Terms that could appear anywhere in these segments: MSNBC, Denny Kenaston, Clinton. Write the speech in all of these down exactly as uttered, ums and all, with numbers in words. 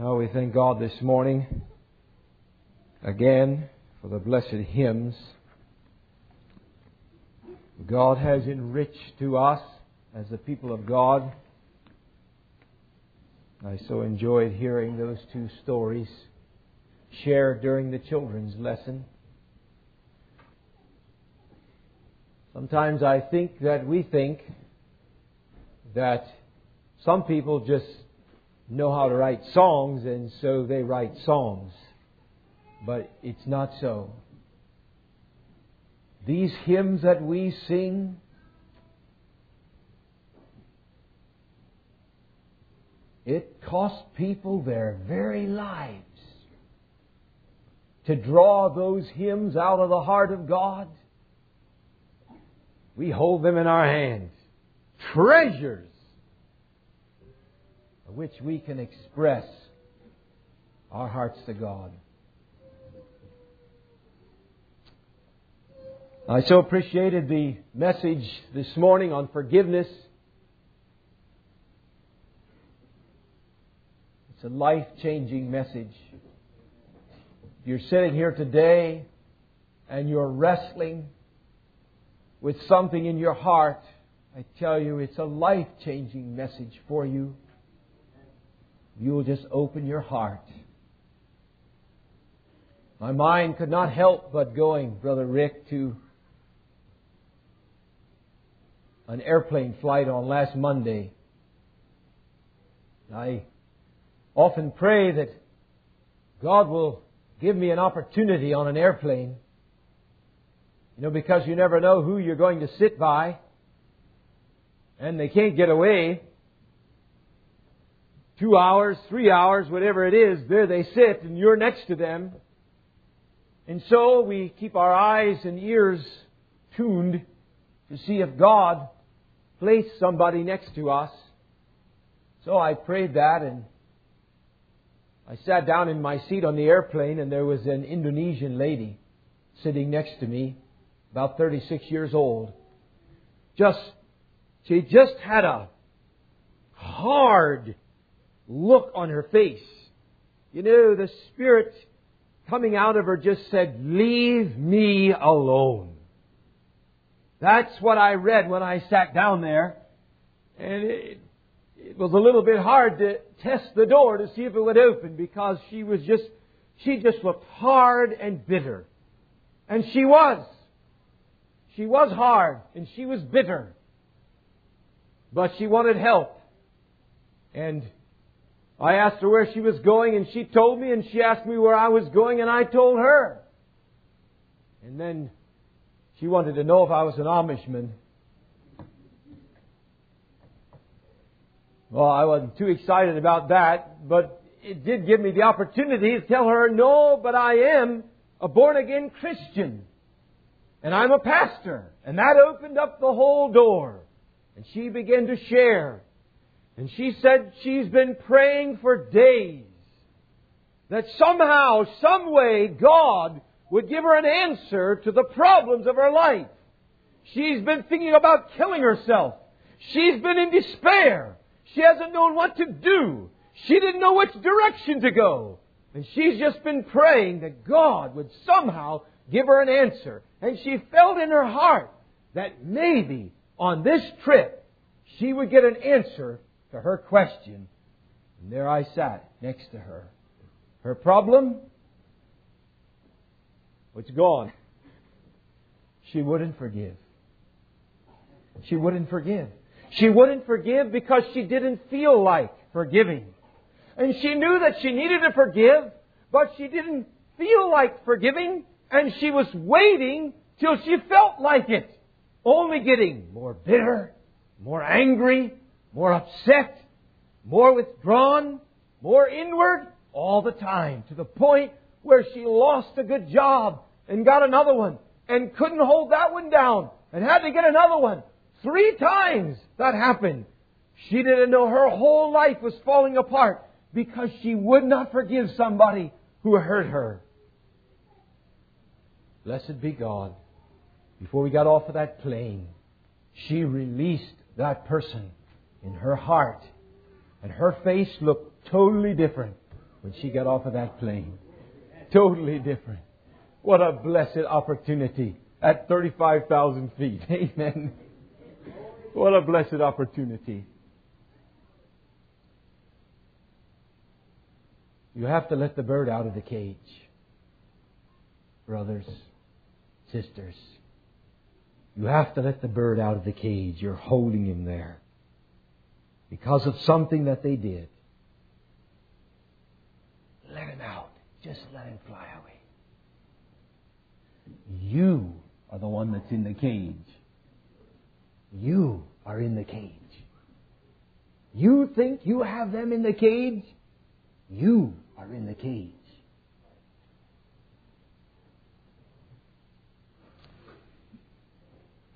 Oh, we thank God this morning again for the blessed hymns. God has enriched to us as the people of God. I so enjoyed hearing those two stories shared during the children's lesson. Sometimes I think that we think that some people just know how to write songs, and so they write songs. But it's not so. These hymns that we sing, it cost people their very lives to draw those hymns out of the heart of God. We hold them in our hands, treasures which we can express our hearts to God. I so appreciated the message this morning on forgiveness. It's a life-changing message. If you're sitting here today and you're wrestling with something in your heart, I tell you, it's a life-changing message for you. You will just open your heart. My mind could not help but going, Brother Rick, to an airplane flight on last Monday. I often pray that God will give me an opportunity on an airplane. You know, because you never know who you're going to sit by, and they can't get away. Two hours, three hours, whatever it is, there they sit and you're next to them. And so we keep our eyes and ears tuned to see if God placed somebody next to us. So I prayed that, and I sat down in my seat on the airplane, and there was an Indonesian lady sitting next to me, about thirty-six years old. Just, she just had a hard look on her face. You know, the spirit coming out of her just said, "Leave me alone." That's what I read when I sat down there. And it, it was a little bit hard to test the door to see if it would open, because she was just, she just looked hard and bitter. And she was. She was hard and she was bitter. But she wanted help. And I asked her where she was going, and she told me, and she asked me where I was going, and I told her. And then she wanted to know if I was an Amishman. Well, I wasn't too excited about that, but it did give me the opportunity to tell her, no, but I am a born-again Christian, and I'm a pastor. And that opened up the whole door. And she began to share. And she said she's been praying for days that somehow, some way, God would give her an answer to the problems of her life. She's been thinking about killing herself. She's been in despair. She hasn't known what to do. She didn't know which direction to go. And she's just been praying that God would somehow give her an answer. And she felt in her heart that maybe on this trip she would get an answer to her question. And there I sat next to her. Her problem? It's gone. She wouldn't forgive. She wouldn't forgive. She wouldn't forgive because she didn't feel like forgiving. And she knew that she needed to forgive, but she didn't feel like forgiving, and she was waiting till she felt like it. Only getting more bitter, more angry, more upset, more withdrawn, more inward, all the time, to the point where she lost a good job and got another one and couldn't hold that one down and had to get another one. Three times that happened. She didn't know her whole life was falling apart because she would not forgive somebody who hurt her. Blessed be God. Before we got off of that plane, she released that person in her heart, and her face looked totally different. when she got off of that plane. Totally different. What a blessed opportunity at thirty-five thousand feet. Amen. What a blessed opportunity. You have to let the bird out of the cage. Brothers, sisters, you have to let the bird out of the cage. You're holding him there because of something that they did. Let him out. Just let him fly away. You are the one that's in the cage. You are in the cage. You think you have them in the cage? You are in the cage.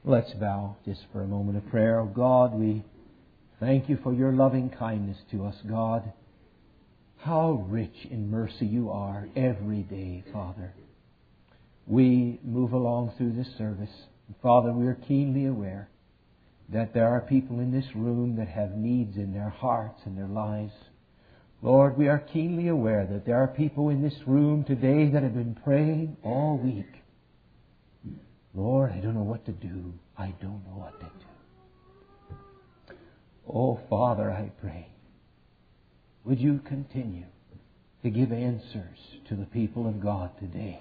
Let's bow just for a moment of prayer. Oh God, we thank you for your loving kindness to us, God. How rich in mercy you are every day, Father. We move along through this service. Father, we are keenly aware that there are people in this room that have needs in their hearts and their lives. Lord, we are keenly aware that there are people in this room today that have been praying all week. Lord, I don't know what to do. I don't know what to do. Oh, Father, I pray, would you continue to give answers to the people of God today?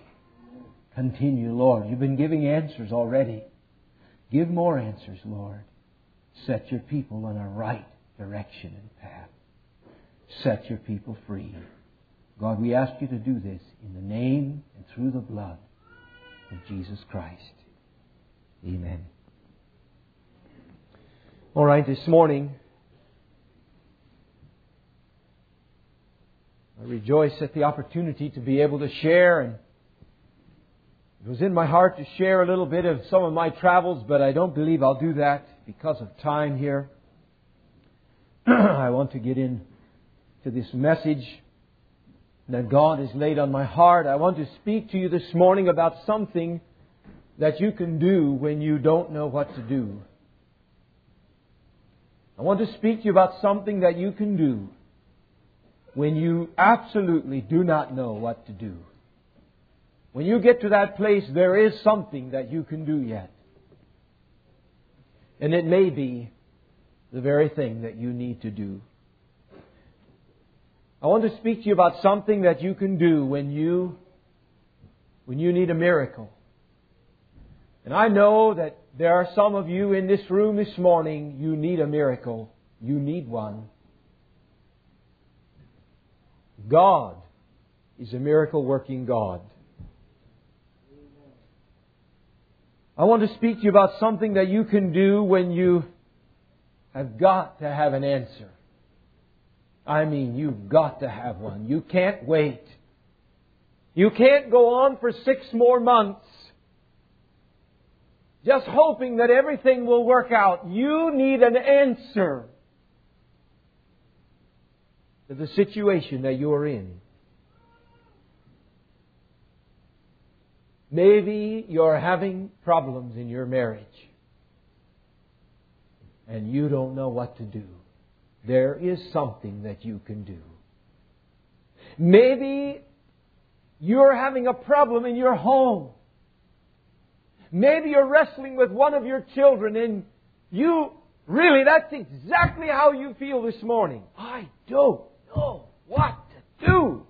Continue, Lord. You've been giving answers already. Give more answers, Lord. Set your people on a right direction and path. Set your people free. God, we ask you to do this in the name and through the blood of Jesus Christ. Amen. All right, this morning, I rejoice at the opportunity to be able to share, and it was in my heart to share a little bit of some of my travels, but I don't believe I'll do that because of time here. I want to get in to this message that God has laid on my heart. I want to speak to you this morning about something that you can do when you don't know what to do. I want to speak to you about something that you can do when you absolutely do not know what to do. When you get to that place, there is something that you can do yet. And it may be the very thing that you need to do. I want to speak to you about something that you can do when you when you need a miracle. And I know that there are some of you in this room this morning, you need a miracle. You need one. God is a miracle-working God. I want to speak to you about something that you can do when you have got to have an answer. I mean, you've got to have one. You can't wait. You can't go on for six more months just hoping that everything will work out. You need an answer to the situation that you're in. Maybe you're having problems in your marriage and you don't know what to do. There is something that you can do. Maybe you're having a problem in your home. Maybe you're wrestling with one of your children and you really, that's exactly how you feel this morning. I don't know what to do.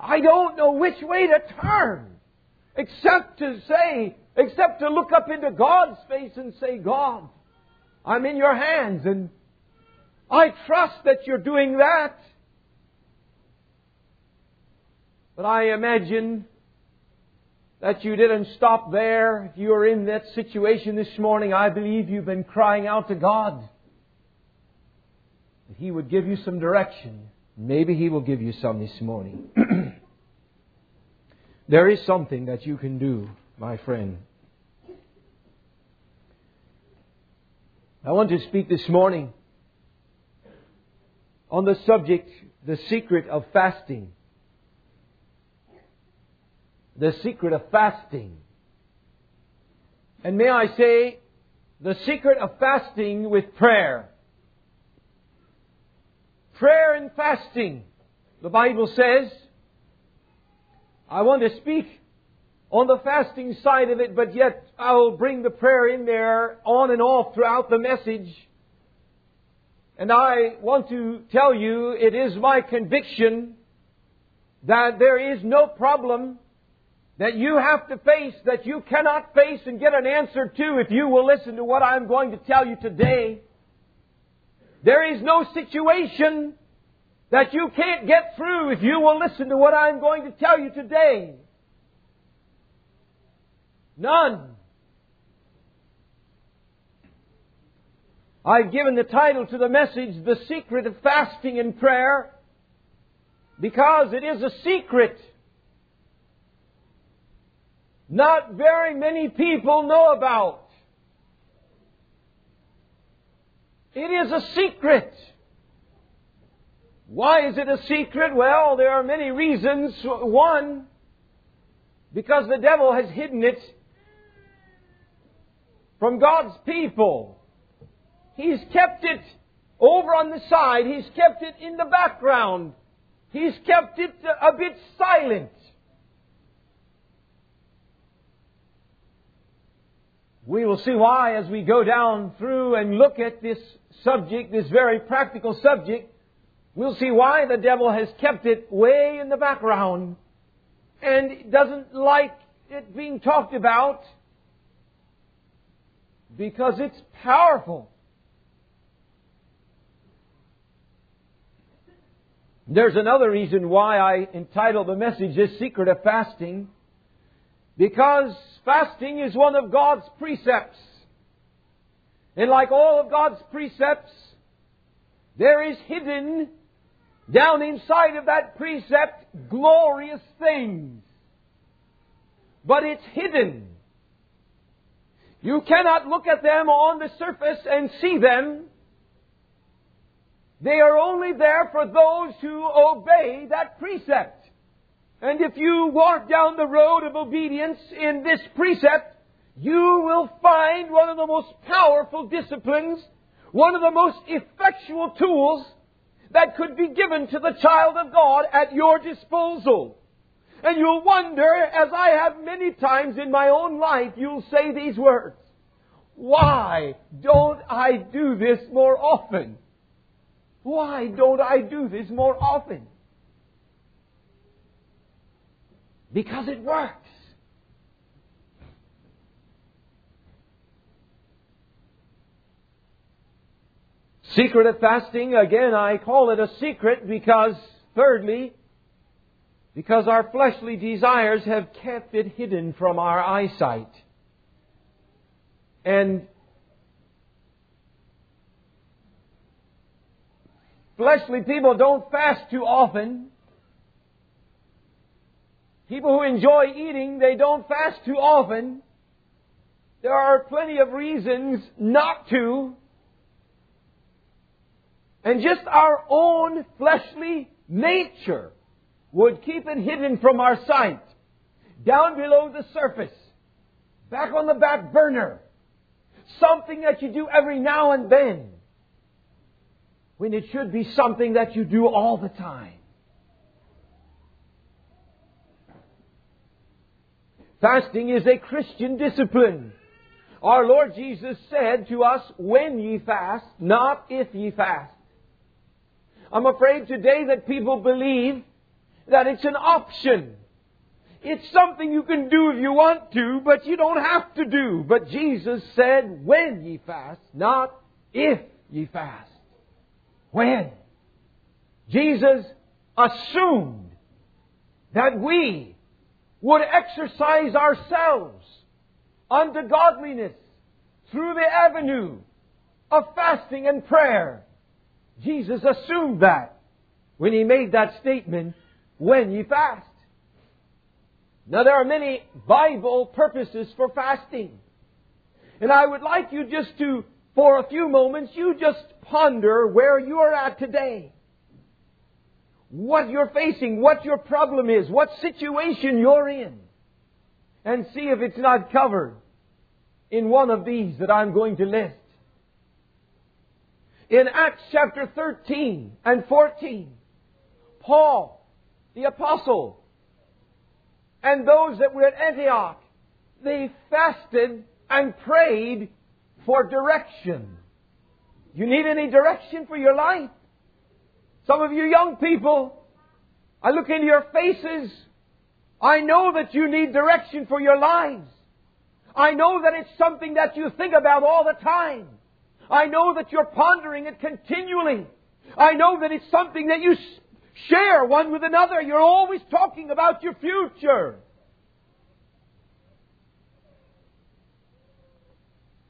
I don't know which way to turn, except to say, except to look up into God's face and say, God, I'm in your hands and I trust that you're doing that. But I imagine that you didn't stop there. If you're in that situation this morning, I believe you've been crying out to God that He would give you some direction. Maybe He will give you some this morning. There is something that you can do, my friend. I want to speak this morning on the subject, the secret of fasting. The secret of fasting. And may I say, the secret of fasting with prayer. Prayer and fasting. The Bible says, I want to speak on the fasting side of it, but yet I will bring the prayer in there on and off throughout the message. And I want to tell you, it is my conviction that there is no problem that you have to face, that you cannot face and get an answer to if you will listen to what I'm going to tell you today. There is no situation that you can't get through if you will listen to what I'm going to tell you today. None. I've given the title to the message, The Secret of Fasting and Prayer, because it is a secret. Not very many people know about. It is a secret. Why is it a secret? Well, there are many reasons. One, because the devil has hidden it from God's people. He's kept it over on the side. He's kept it in the background. He's kept it a bit silent. We will see why as we go down through and look at this subject, this very practical subject. We'll see why the devil has kept it way in the background and doesn't like it being talked about, because it's powerful. There's another reason why I entitled the message, The Secret of Fasting, because fasting is one of God's precepts. And like all of God's precepts, there is hidden down inside of that precept glorious things. But it's hidden. You cannot look at them on the surface and see them. They are only there for those who obey that precept. And if you walk down the road of obedience in this precept, you will find one of the most powerful disciplines, one of the most effectual tools that could be given to the child of God at your disposal. And you'll wonder, as I have many times in my own life, you'll say these words, "Why don't I do this more often? Why don't I do this more often?" Because it works. Secret of fasting, again, I call it a secret because, thirdly, because our fleshly desires have kept it hidden from our eyesight. And fleshly people don't fast too often. People who enjoy eating, they don't fast too often. There are plenty of reasons not to. And just our own fleshly nature would keep it hidden from our sight. Down below the surface. Back on the back burner. Something that you do every now and then. When it should be something that you do all the time. Fasting is a Christian discipline. Our Lord Jesus said to us, "When ye fast, not if ye fast." I'm afraid today that people believe that it's an option. It's something you can do if you want to, but you don't have to do. But Jesus said, "When ye fast, not if ye fast." When? Jesus assumed that we would exercise ourselves unto godliness through the avenue of fasting and prayer. Jesus assumed that when He made that statement, "When ye fast." Now there are many Bible purposes for fasting. And I would like you just to, for a few moments, you just ponder where you are at today. What you're facing, what your problem is, what situation you're in. And see if it's not covered in one of these that I'm going to list. In Acts chapter thirteen and fourteen, Paul, the apostle, and those that were at Antioch, they fasted and prayed for direction. You need any direction for your life? Some of you young people, I look into your faces. I know that you need direction for your lives. I know that it's something that you think about all the time. I know that you're pondering it continually. I know that it's something that you share one with another. You're always talking about your future.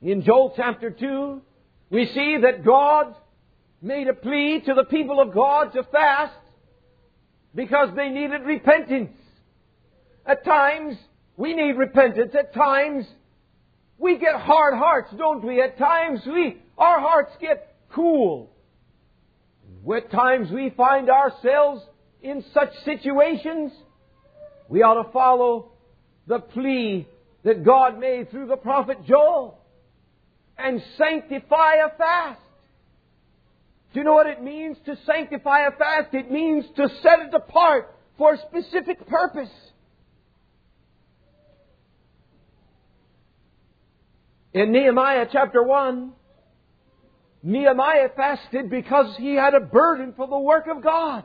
In Joel chapter two, we see that God made a plea to the people of God to fast because they needed repentance. At times, we need repentance. At times, we get hard hearts, don't we? At times, we our hearts get cool. At times, we find ourselves in such situations. We ought to follow the plea that God made through the prophet Joel and sanctify a fast. Do you know what it means to sanctify a fast? It means to set it apart for a specific purpose. In Nehemiah chapter one, Nehemiah fasted because he had a burden for the work of God.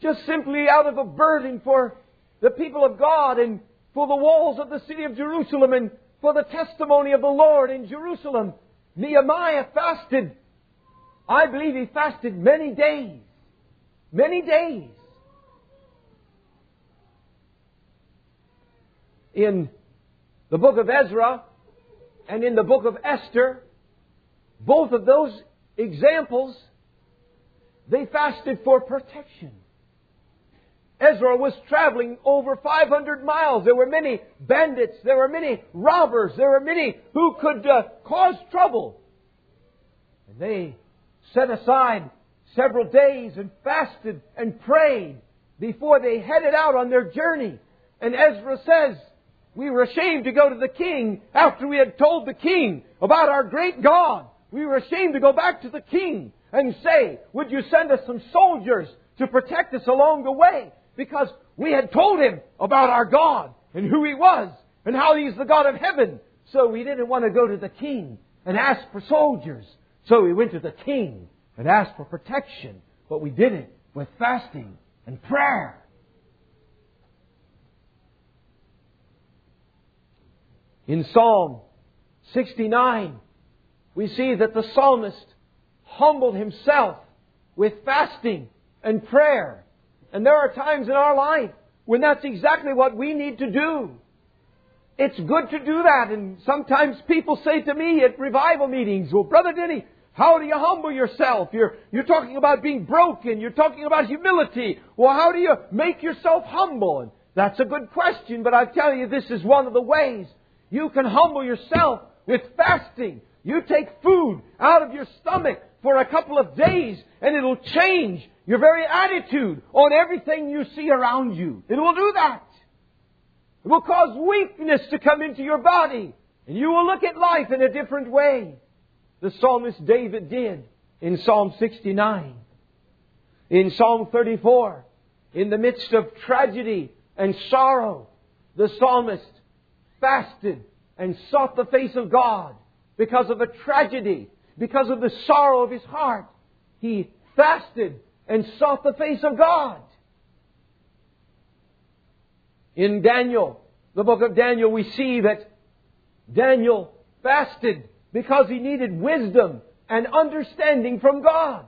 Just simply out of a burden for the people of God and for the walls of the city of Jerusalem and for the testimony of the Lord in Jerusalem. Nehemiah fasted. I believe he fasted many days. Many days. In the book of Ezra and in the book of Esther, both of those examples, they fasted for protection. Ezra was traveling over five hundred miles. There were many bandits. There were many robbers. There were many who could uh, cause trouble. And they set aside several days and fasted and prayed before they headed out on their journey. And Ezra says, "We were ashamed to go to the king after we had told the king about our great God. We were ashamed to go back to the king and say, 'Would you send us some soldiers to protect us along the way?' Because we had told him about our God and who He was and how He's the God of heaven. So we didn't want to go to the king and ask for soldiers. So we went to the king and asked for protection. But we did it with fasting and prayer." In Psalm sixty-nine, we see that the psalmist humbled himself with fasting and prayer. And there are times in our life when that's exactly what we need to do. It's good to do that. And sometimes people say to me at revival meetings, "Well, Brother Denny, how do you humble yourself? You're, you're talking about being broken. You're talking about humility. Well, how do you make yourself humble?" And that's a good question. But I tell you, this is one of the ways you can humble yourself with fasting. You take food out of your stomach for a couple of days and it'll change your very attitude on everything you see around you. It will do that. It will cause weakness to come into your body. And you will look at life in a different way. The psalmist David did in Psalm sixty-nine. In Psalm thirty-four, in the midst of tragedy and sorrow, the psalmist fasted and sought the face of God because of a tragedy, because of the sorrow of his heart. He fasted and sought the face of God. In Daniel, the book of Daniel, we see that Daniel fasted because he needed wisdom and understanding from God.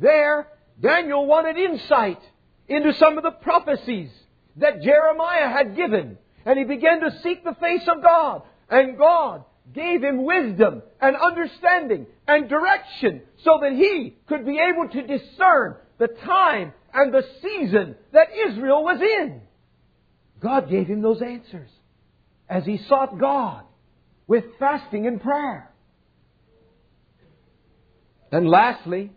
There, Daniel wanted insight into some of the prophecies that Jeremiah had given. And he began to seek the face of God. And God gave him wisdom and understanding and direction so that he could be able to discern the time and the season that Israel was in. God gave him those answers as he sought God with fasting and prayer. And lastly,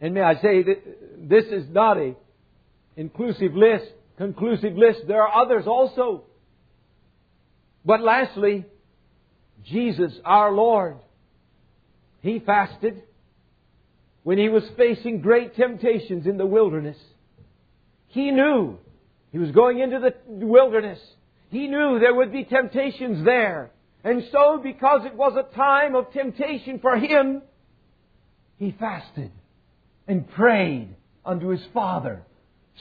and may I say that this is not a inclusive list, conclusive list. There are others also. But lastly, Jesus, our Lord, He fasted when He was facing great temptations in the wilderness. He knew He was going into the wilderness. He knew there would be temptations there. And so, because it was a time of temptation for Him, He fasted and prayed unto His Father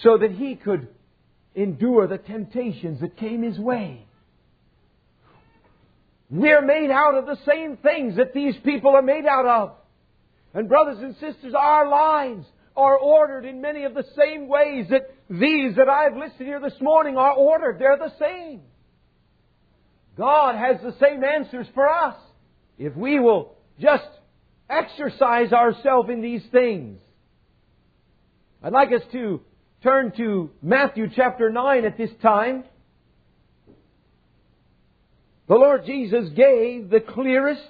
so that He could endure the temptations that came His way. We're made out of the same things that these people are made out of. And brothers and sisters, our lives are ordered in many of the same ways that these that I've listed here this morning are ordered. They're the same. God has the same answers for us if we will just exercise ourselves in these things. I'd like us to turn to Matthew chapter nine at this time. The Lord Jesus gave the clearest,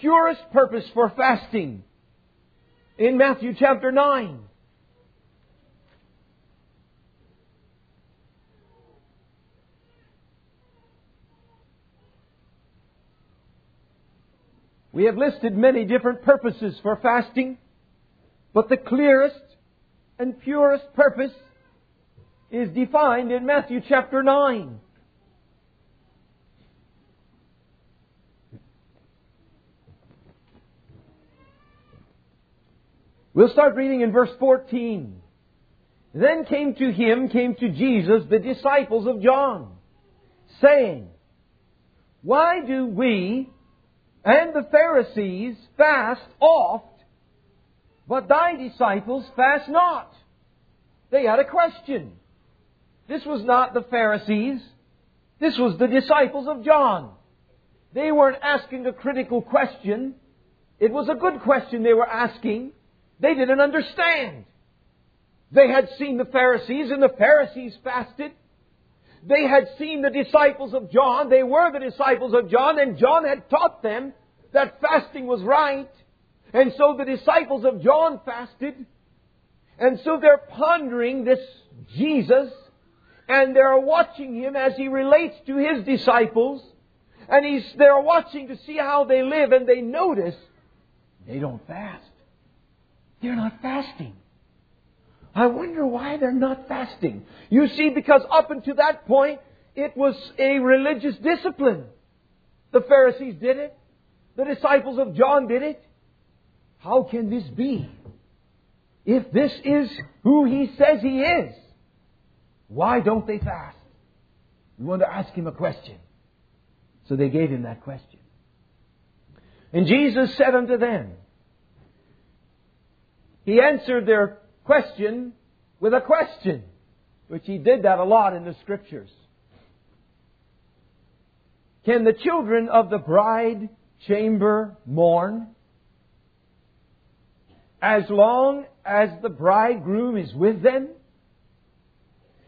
purest purpose for fasting in Matthew chapter nine. We have listed many different purposes for fasting, but the clearest and purest purpose is defined in Matthew chapter nine. We'll start reading in verse fourteen. Then came to him, came to Jesus, the disciples of John, saying, "Why do we and the Pharisees fast oft, but thy disciples fast not?" They had a question. This was not the Pharisees. This was the disciples of John. They weren't asking a critical question. It was a good question they were asking. They didn't understand. They had seen the Pharisees, and the Pharisees fasted. They had seen the disciples of John. They were the disciples of John, and John had taught them that fasting was right. And so the disciples of John fasted. And so they're pondering this Jesus, and they're watching Him as He relates to His disciples. And he's, they're watching to see how they live, and they notice they don't fast. They're not fasting. I wonder why they're not fasting. You see, because up until that point, it was a religious discipline. The Pharisees did it. The disciples of John did it. How can this be? If this is who He says He is, why don't they fast? We want to ask Him a question. So they gave Him that question. And Jesus said unto them, He answered their question with a question, which He did that a lot in the Scriptures. Can the children of the bride chamber mourn as long as the bridegroom is with them?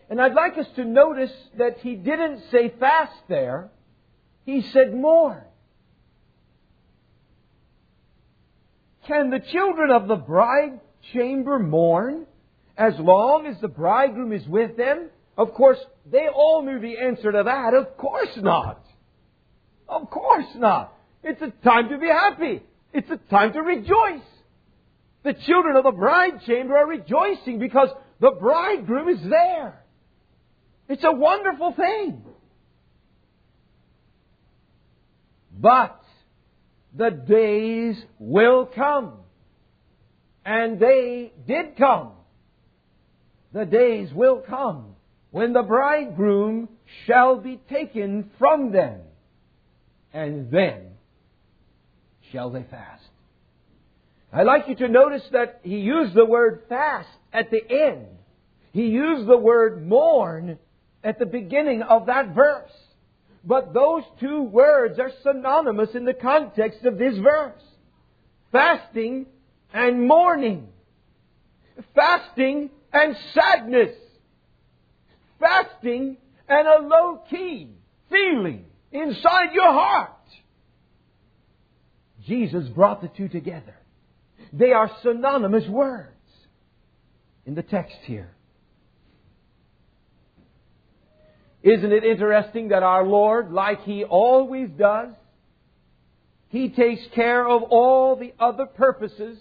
And I'd like us to notice that He didn't say fast there. He said mourn. Can the children of the bride chamber mourn as long as the bridegroom is with them? Of course, they all knew the answer to that. Of course not. Of course not. It's a time to be happy. It's a time to rejoice. The children of the bride chamber are rejoicing because the bridegroom is there. It's a wonderful thing. But the days will come. And they did come. The days will come when the bridegroom shall be taken from them. And then shall they fast. I'd like you to notice that He used the word fast at the end. He used the word mourn at the beginning of that verse. But those two words are synonymous in the context of this verse. Fasting and mourning. Fasting and sadness. Fasting and a low-key feeling inside your heart. Jesus brought the two together. They are synonymous words in the text here. Isn't it interesting that our Lord, like He always does, He takes care of all the other purposes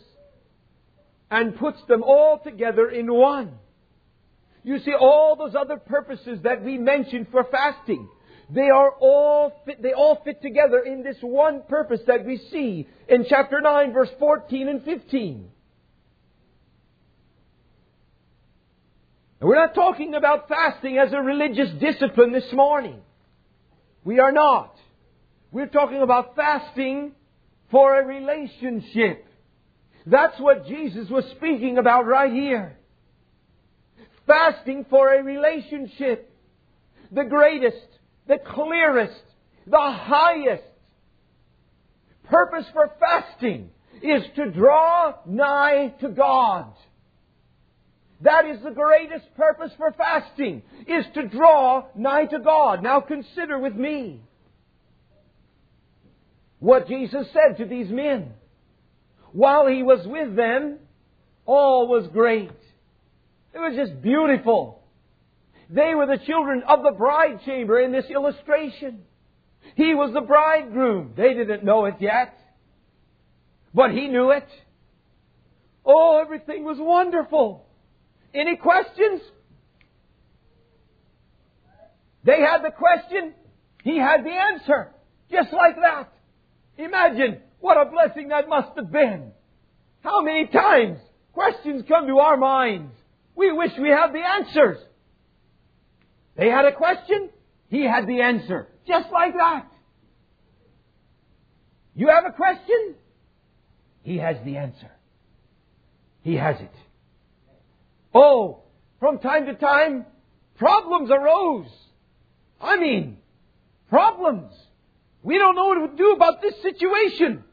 and puts them all together in one. You see, all those other purposes that we mentioned for fasting, they are all fit, they all fit together in this one purpose that we see in chapter nine, verse fourteen and fifteen. And we're not talking about fasting as a religious discipline this morning. We are not. We're talking about fasting for a relationship. That's what Jesus was speaking about right here. Fasting for a relationship. The greatest, the clearest, the highest purpose for fasting is to draw nigh to God. That is the greatest purpose for fasting, is to draw nigh to God. Now consider with me what Jesus said to these men. While He was with them, all was great. It was just beautiful. They were the children of the bride chamber in this illustration. He was the bridegroom. They didn't know it yet, but He knew it. Oh, everything was wonderful. Any questions? They had the question. He had the answer. Just like that. Imagine what a blessing that must have been. How many times questions come to our minds? We wish we had the answers. They had a question. He had the answer. Just like that. You have a question. He has the answer. He has it. Oh, from time to time, problems arose. I mean, problems. We don't know what to do about this situation.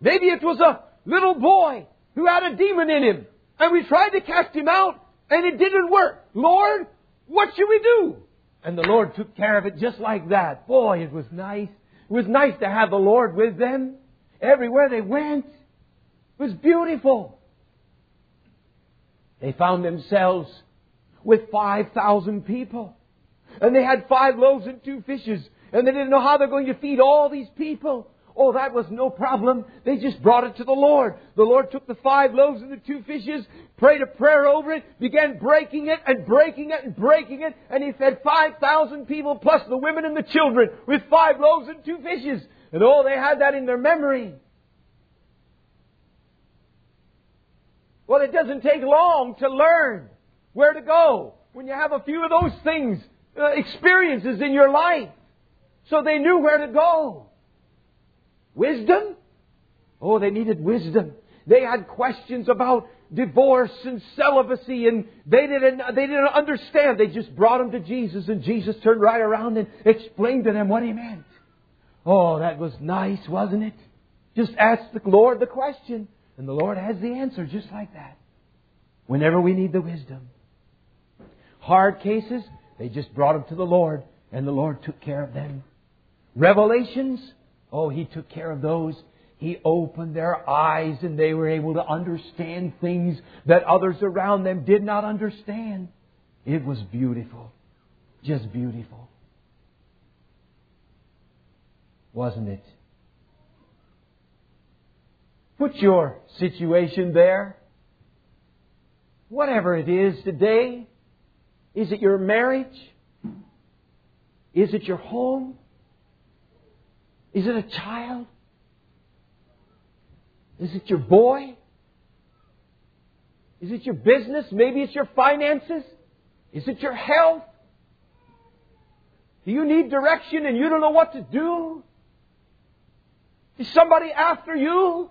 Maybe it was a little boy who had a demon in him, and we tried to cast him out, and it didn't work. Lord, what should we do? And the Lord took care of it just like that. Boy, it was nice. It was nice to have the Lord with them. Everywhere they went, it was beautiful. They found themselves with five thousand people. And they had five loaves and two fishes. And they didn't know how they're going to feed all these people. Oh, that was no problem. They just brought it to the Lord. The Lord took the five loaves and the two fishes, prayed a prayer over it, began breaking it and breaking it and breaking it. And He fed five thousand people plus the women and the children with five loaves and two fishes. And oh, they had that in their memory. Well, it doesn't take long to learn where to go when you have a few of those things, uh, experiences in your life. So they knew where to go. Wisdom? Oh, they needed wisdom. They had questions about divorce and celibacy, and they didn't, they didn't understand. They just brought them to Jesus, and Jesus turned right around and explained to them what He meant. Oh, that was nice, wasn't it? Just ask the Lord the question. And the Lord has the answer just like that. Whenever we need the wisdom. Hard cases, they just brought them to the Lord. And the Lord took care of them. Revelations, oh, He took care of those. He opened their eyes and they were able to understand things that others around them did not understand. It was beautiful. Just beautiful. Wasn't it? Put your situation there. Whatever it is today. Is it your marriage? Is it your home? Is it a child? Is it your boy? Is it your business? Maybe it's your finances. Is it your health? Do you need direction and you don't know what to do? Is somebody after you?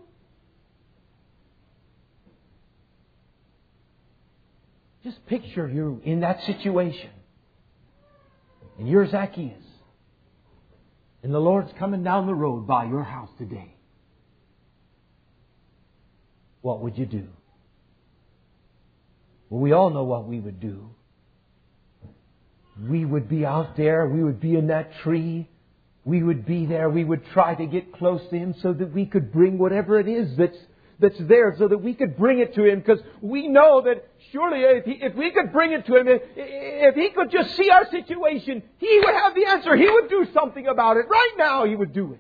Just picture you in that situation. And you're Zacchaeus. And the Lord's coming down the road by your house today. What would you do? Well, we all know what we would do. We would be out there. We would be in that tree. We would be there. We would try to get close to Him so that we could bring whatever it is that's that's there so that we could bring it to Him, because we know that surely if, he, if we could bring it to Him, if, if He could just see our situation, He would have the answer. He would do something about it. Right now He would do it.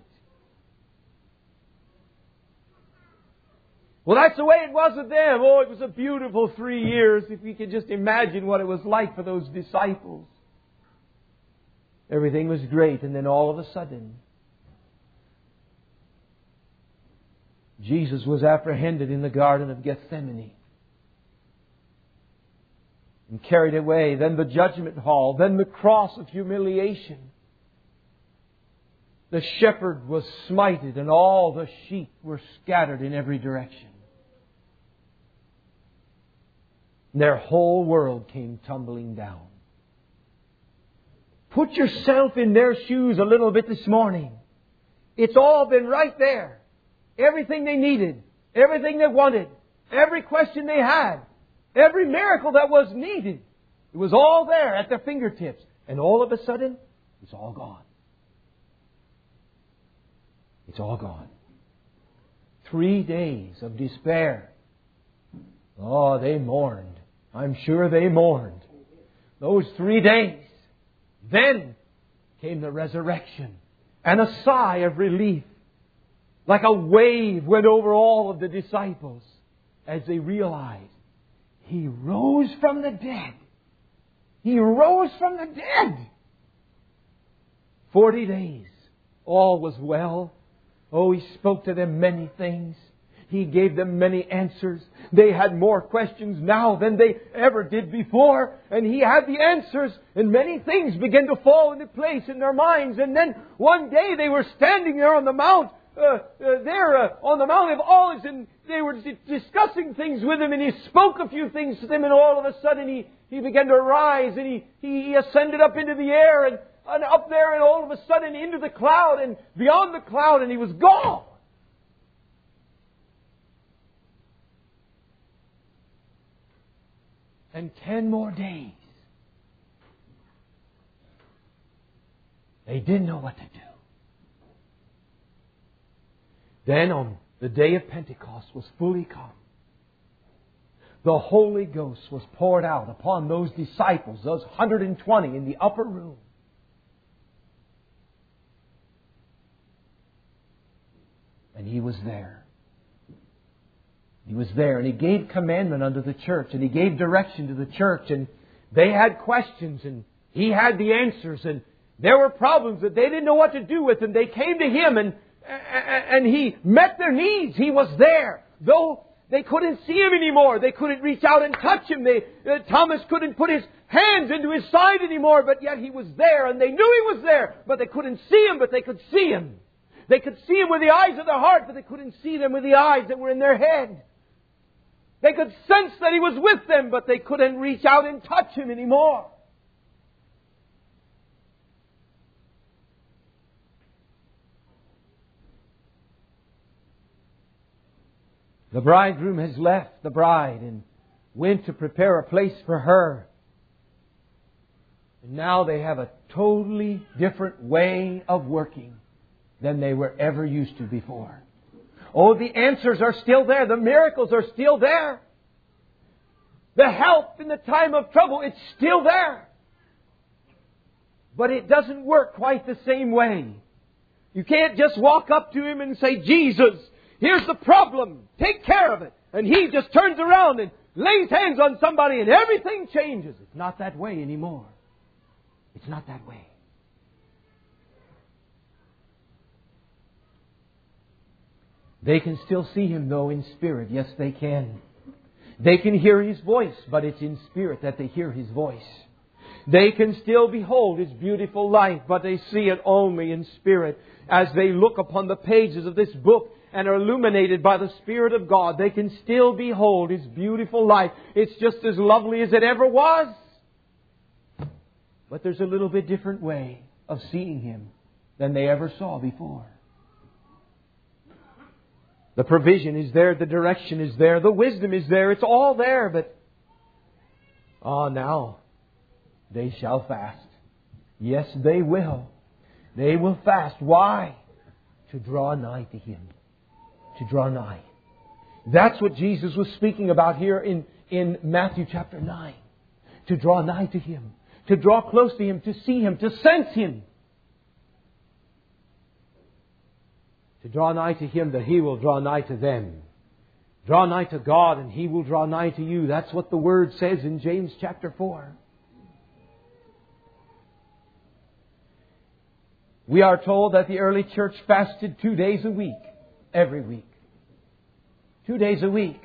Well, that's the way it was with them. Oh, it was a beautiful three years, if you could just imagine what it was like for those disciples. Everything was great, and then all of a sudden, Jesus was apprehended in the Garden of Gethsemane and carried away, then the judgment hall, then the cross of humiliation. The shepherd was smited and all the sheep were scattered in every direction. Their whole world came tumbling down. Put yourself in their shoes a little bit this morning. It's all been right there. Everything they needed, everything they wanted, every question they had, every miracle that was needed, it was all there at their fingertips. And all of a sudden, it's all gone. It's all gone. Three days of despair. Oh, they mourned. I'm sure they mourned. Those three days. Then came the resurrection. And a sigh of relief, like a wave, went over all of the disciples as they realized He rose from the dead. He rose from the dead. Forty days. All was well. Oh, He spoke to them many things. He gave them many answers. They had more questions now than they ever did before. And He had the answers. And many things began to fall into place in their minds. And then one day they were standing there on the mount. Uh, uh, there uh, on the Mount of Olives, and they were d- discussing things with Him, and He spoke a few things to them, and all of a sudden He, he began to rise, and he, he ascended up into the air, and, and up there, and all of a sudden into the cloud, and beyond the cloud, and He was gone. And ten more days. They didn't know what to do. Then on the day of Pentecost was fully come. The Holy Ghost was poured out upon those disciples, those one hundred twenty in the upper room. And He was there. He was there and He gave commandment unto the church, and He gave direction to the church, and they had questions and He had the answers, and there were problems that they didn't know what to do with, and they came to Him, and And He met their needs. He was there. Though they couldn't see Him anymore. They couldn't reach out and touch Him. They, uh, Thomas couldn't put his hands into His side anymore. But yet He was there. And they knew He was there. But they couldn't see Him. But they could see Him. They could see Him with the eyes of their heart. But they couldn't see them with the eyes that were in their head. They could sense that He was with them. But they couldn't reach out and touch Him anymore. The bridegroom has left the bride and went to prepare a place for her. And now they have a totally different way of working than they were ever used to before. Oh, the answers are still there. The miracles are still there. The help in the time of trouble, it's still there. But it doesn't work quite the same way. You can't just walk up to Him and say, Jesus, here's the problem. Take care of it. And He just turns around and lays hands on somebody and everything changes. It's not that way anymore. It's not that way. They can still see Him, though, in spirit. Yes, they can. They can hear His voice, but it's in spirit that they hear His voice. They can still behold His beautiful life, but they see it only in spirit. As they look upon the pages of this book, and are illuminated by the Spirit of God, they can still behold His beautiful life. It's just as lovely as it ever was. But there's a little bit different way of seeing Him than they ever saw before. The provision is there. The direction is there. The wisdom is there. It's all there. But, ah, oh, now they shall fast. Yes, they will. They will fast. Why? To draw nigh to Him. To draw nigh. That's what Jesus was speaking about here in, in Matthew chapter nine. To draw nigh to Him. To draw close to Him. To see Him. To sense Him. To draw nigh to Him that He will draw nigh to them. Draw nigh to God and He will draw nigh to you. That's what the Word says in James chapter four. We are told that the early church fasted two days a week, every week. Two days a week.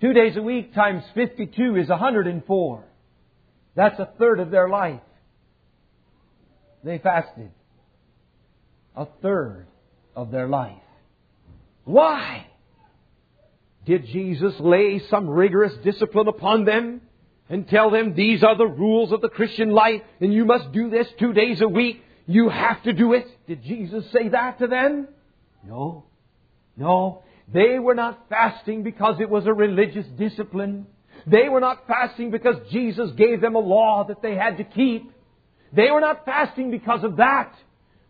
Two days a week times fifty-two is one hundred and four. That's a third of their life. They fasted. A third of their life. Why? Did Jesus lay some rigorous discipline upon them and tell them these are the rules of the Christian life and you must do this two days a week? You have to do it. Did Jesus say that to them? No. No. They were not fasting because it was a religious discipline. They were not fasting because Jesus gave them a law that they had to keep. They were not fasting because of that.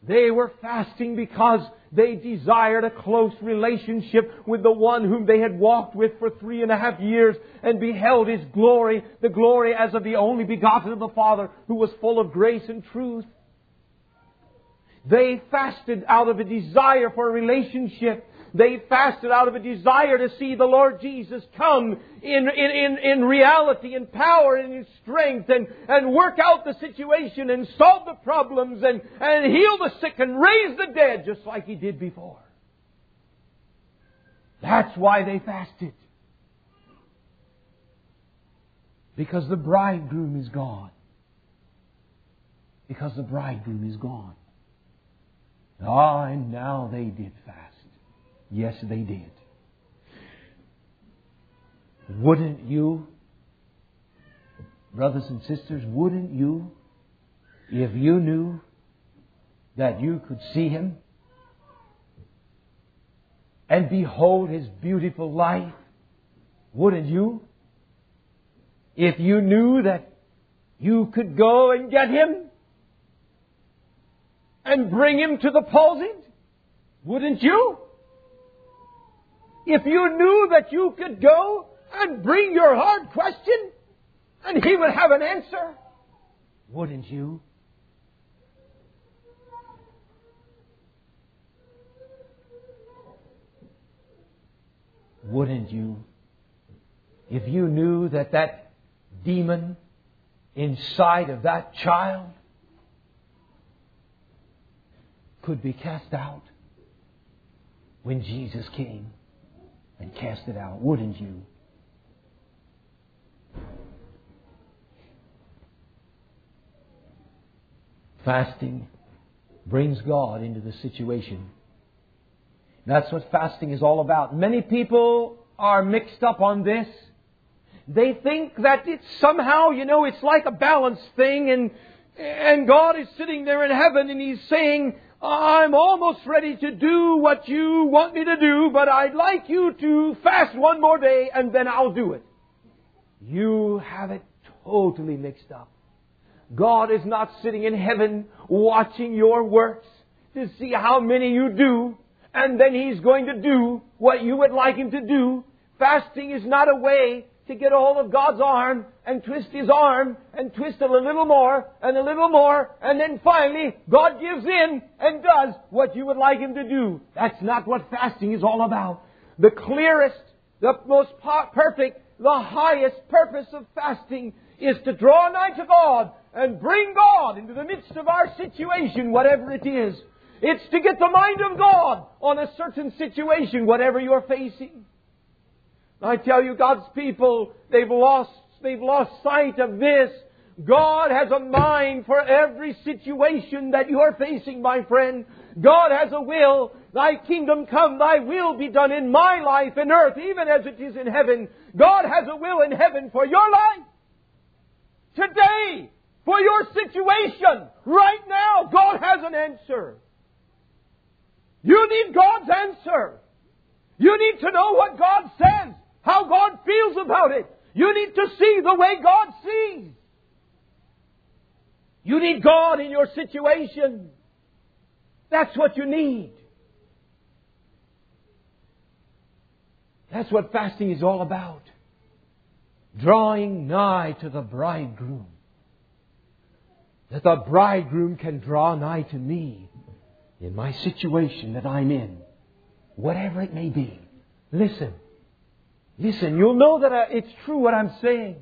They were fasting because they desired a close relationship with the One whom they had walked with for three and a half years and beheld His glory, the glory as of the only begotten of the Father, who was full of grace and truth. They fasted out of a desire for a relationship. They fasted out of a desire to see the Lord Jesus come in, in, in, in reality and power and in strength and, and work out the situation and solve the problems and, and heal the sick and raise the dead just like He did before. That's why they fasted. Because the bridegroom is gone. Because the bridegroom is gone. Ah, and now they did fast. Yes, they did. Wouldn't you, brothers and sisters, wouldn't you, if you knew that you could see Him and behold His beautiful life, wouldn't you? If you knew that you could go and get Him and bring Him to the palsied, wouldn't you? If you knew that you could go and bring your hard question and He would have an answer, wouldn't you? Wouldn't you? If you knew that that demon inside of that child could be cast out when Jesus came and cast it out, wouldn't you? Fasting brings God into the situation. That's what fasting is all about. Many people are mixed up on this. They think that it's somehow, you know, it's like a balanced thing, and and God is sitting there in heaven and He's saying, I'm almost ready to do what you want me to do, but I'd like you to fast one more day and then I'll do it. You have it totally mixed up. God is not sitting in heaven watching your works to see how many you do, and then He's going to do what you would like Him to do. Fasting is not a way to get a hold of God's arm and twist His arm and twist it a little more and a little more, and then finally God gives in and does what you would like Him to do. That's not what fasting is all about. The clearest, the most perfect, the highest purpose of fasting is to draw nigh to God and bring God into the midst of our situation, whatever it is. It's to get the mind of God on a certain situation, whatever you're facing. I tell you, God's people, they've lost, they've lost sight of this. God has a mind for every situation that you are facing, my friend. God has a will. Thy kingdom come, Thy will be done in my life in earth, even as it is in heaven. God has a will in heaven for your life. Today, for your situation, right now, God has an answer. You need God's answer. You need to know what God says, how God feels about it. You need to see the way God sees. You need God in your situation. That's what you need. That's what fasting is all about. Drawing nigh to the bridegroom. That the bridegroom can draw nigh to me in my situation that I'm in. Whatever it may be. Listen. Listen, you'll know that I, it's true what I'm saying.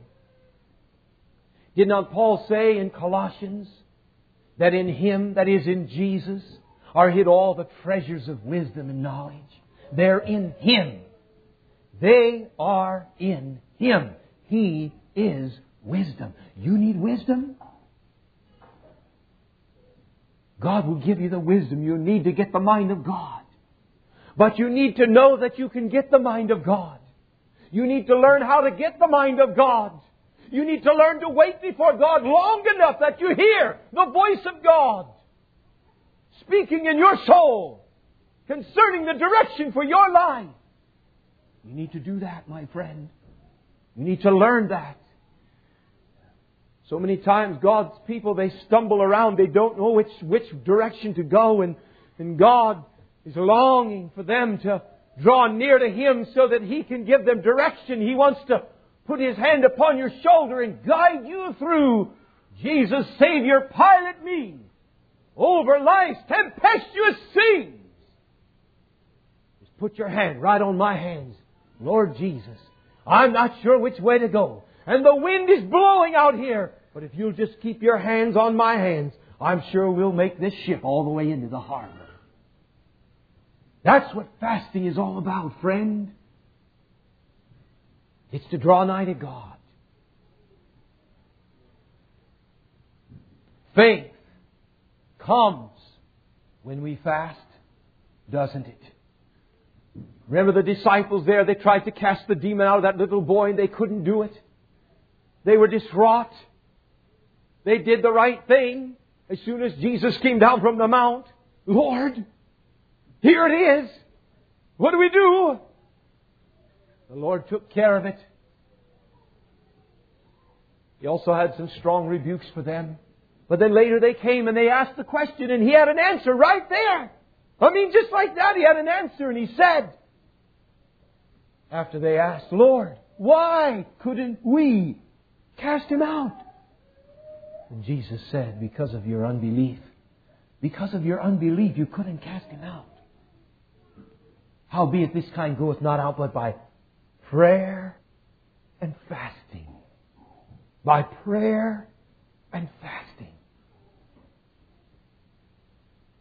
Did not Paul say in Colossians that in Him, that is in Jesus, are hid all the treasures of wisdom and knowledge? They're in Him. They are in Him. He is wisdom. You need wisdom? God will give you the wisdom you need to get the mind of God. But you need to know that you can get the mind of God. You need to learn how to get the mind of God. You need to learn to wait before God long enough that you hear the voice of God speaking in your soul concerning the direction for your life. You need to do that, my friend. You need to learn that. So many times God's people, they stumble around. They don't know which, which direction to go. And, and God is longing for them to draw near to Him so that He can give them direction. He wants to put His hand upon your shoulder and guide you through. Jesus, Savior, pilot me over life's tempestuous seas. Just put your hand right on my hands. Lord Jesus, I'm not sure which way to go. And the wind is blowing out here. But if you'll just keep your hands on my hands, I'm sure we'll make this ship all the way into the harbor. That's what fasting is all about, friend. It's to draw nigh to God. Faith comes when we fast, doesn't it? Remember the disciples there, they tried to cast the demon out of that little boy and they couldn't do it. They were distraught. They did the right thing as soon as Jesus came down from the mount. Lord, here it is. What do we do? The Lord took care of it. He also had some strong rebukes for them. But then later they came and they asked the question and He had an answer right there. I mean, just like that, He had an answer. And He said, after they asked, Lord, why couldn't we cast him out? And Jesus said, because of your unbelief. Because of your unbelief, you couldn't cast him out. Howbeit this kind goeth not out but by prayer and fasting. By prayer and fasting.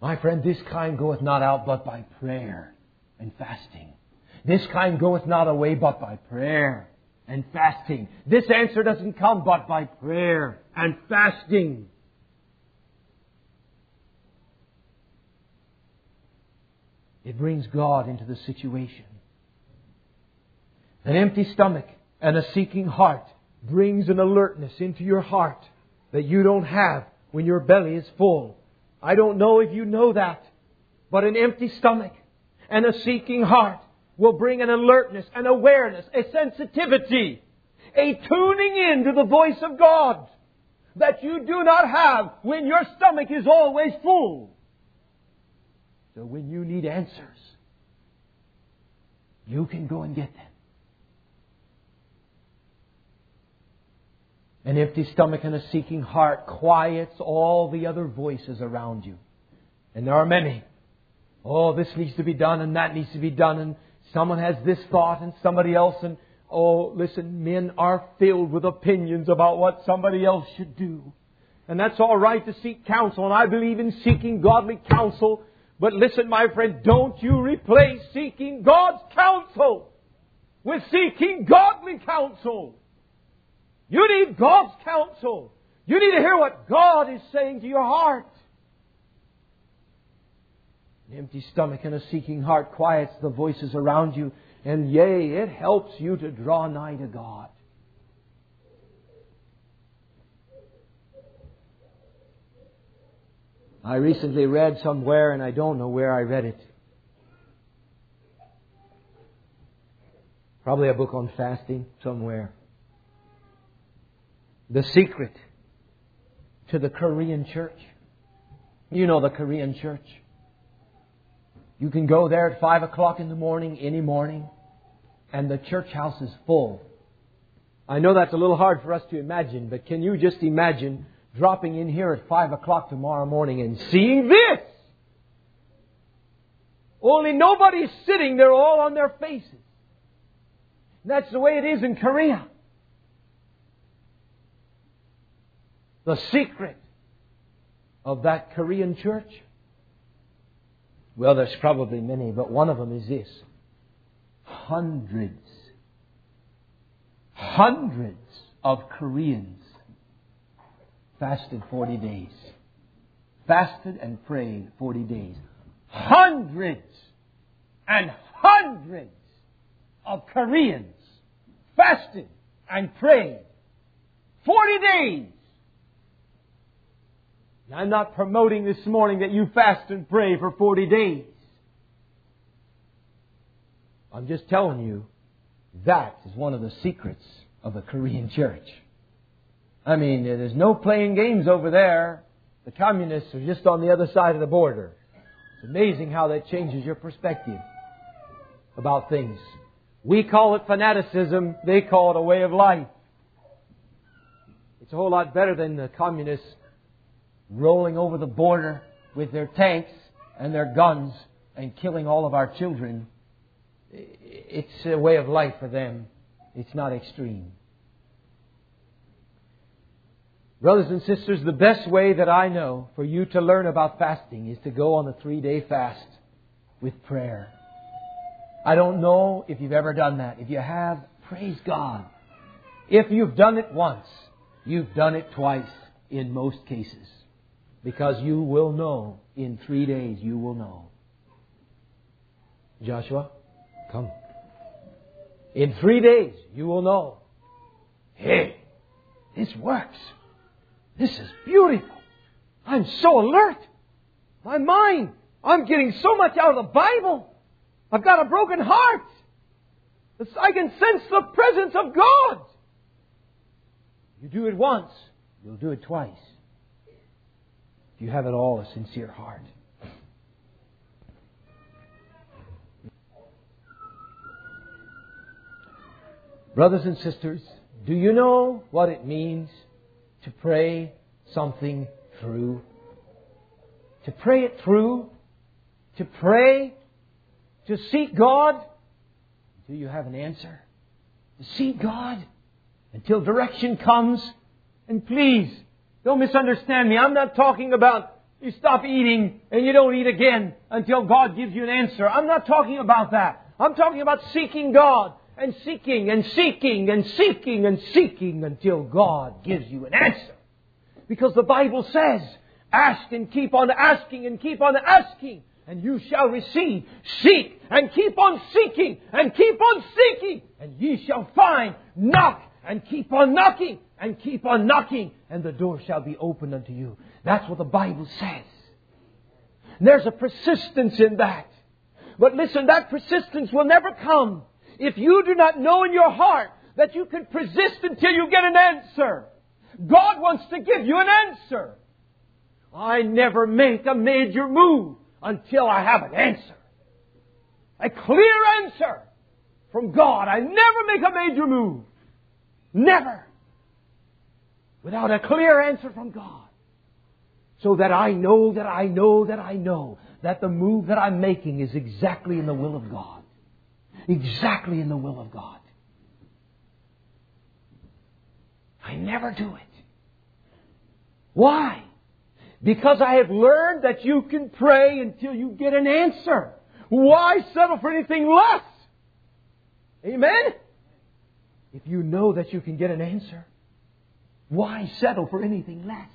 My friend, this kind goeth not out but by prayer and fasting. This kind goeth not away but by prayer and fasting. This answer doesn't come but by prayer and fasting. It brings God into the situation. An empty stomach and a seeking heart brings an alertness into your heart that you don't have when your belly is full. I don't know if you know that, but an empty stomach and a seeking heart will bring an alertness, an awareness, a sensitivity, a tuning in to the voice of God that you do not have when your stomach is always full. So when you need answers, you can go and get them. An empty stomach and a seeking heart quiets all the other voices around you. And there are many. Oh, this needs to be done and that needs to be done and someone has this thought and somebody else, and oh, listen, men are filled with opinions about what somebody else should do. And that's all right to seek counsel, and I believe in seeking godly counsel. But listen, my friend, don't you replace seeking God's counsel with seeking godly counsel. You need God's counsel. You need to hear what God is saying to your heart. An empty stomach and a seeking heart quiets the voices around you. And yea, it helps you to draw nigh to God. I recently read somewhere, and I don't know where I read it. Probably a book on fasting somewhere. The secret to the Korean church. You know the Korean church. You can go there at five o'clock in the morning, any morning, and the church house is full. I know that's a little hard for us to imagine, but can you just imagine dropping in here at five o'clock tomorrow morning and seeing this? Only nobody's sitting, they're all on their faces. That's the way it is in Korea. The secret of that Korean church? Well, there's probably many, but one of them is this. Hundreds, hundreds of Koreans fasted forty days. Fasted and prayed forty days. Hundreds and hundreds of Koreans fasted and prayed forty days. Now, I'm not promoting this morning that you fast and pray for forty days. I'm just telling you, that is one of the secrets of a Korean church. I mean, there's no playing games over there. The communists are just on the other side of the border. It's amazing how that changes your perspective about things. We call it fanaticism. They call it a way of life. It's a whole lot better than the communists rolling over the border with their tanks and their guns and killing all of our children. It's a way of life for them. It's not extreme. Brothers and sisters, the best way that I know for you to learn about fasting is to go on a three-day fast with prayer. I don't know if you've ever done that. If you have, praise God. If you've done it once, you've done it twice in most cases. Because you will know, in three days you will know. Joshua, come. In three days you will know. Hey, this works. This is beautiful. I'm so alert. My mind, I'm getting so much out of the Bible. I've got a broken heart. I can sense the presence of God. You do it once, you'll do it twice. If you have at all a sincere heart. Brothers and sisters, do you know what it means to pray something through? To pray it through? To pray? To seek God? Until you have an answer? To seek God? Until direction comes? And please, don't misunderstand me. I'm not talking about you stop eating and you don't eat again until God gives you an answer. I'm not talking about that. I'm talking about seeking God. And seeking and seeking and seeking and seeking until God gives you an answer. Because the Bible says, ask and keep on asking and keep on asking, and you shall receive. Seek and keep on seeking and keep on seeking, and ye shall find. Knock and keep on knocking and keep on knocking, and the door shall be opened unto you. That's what the Bible says. And there's a persistence in that. But listen, that persistence will never come if you do not know in your heart that you can persist until you get an answer. God wants to give you an answer. I never make a major move until I have an answer. A clear answer from God. I never make a major move. Never. Without a clear answer from God. So that I know that I know that I know that the move that I'm making is exactly in the will of God. Exactly in the will of God. I never do it. Why? Because I have learned that you can pray until you get an answer. Why settle for anything less? Amen? If you know that you can get an answer, why settle for anything less?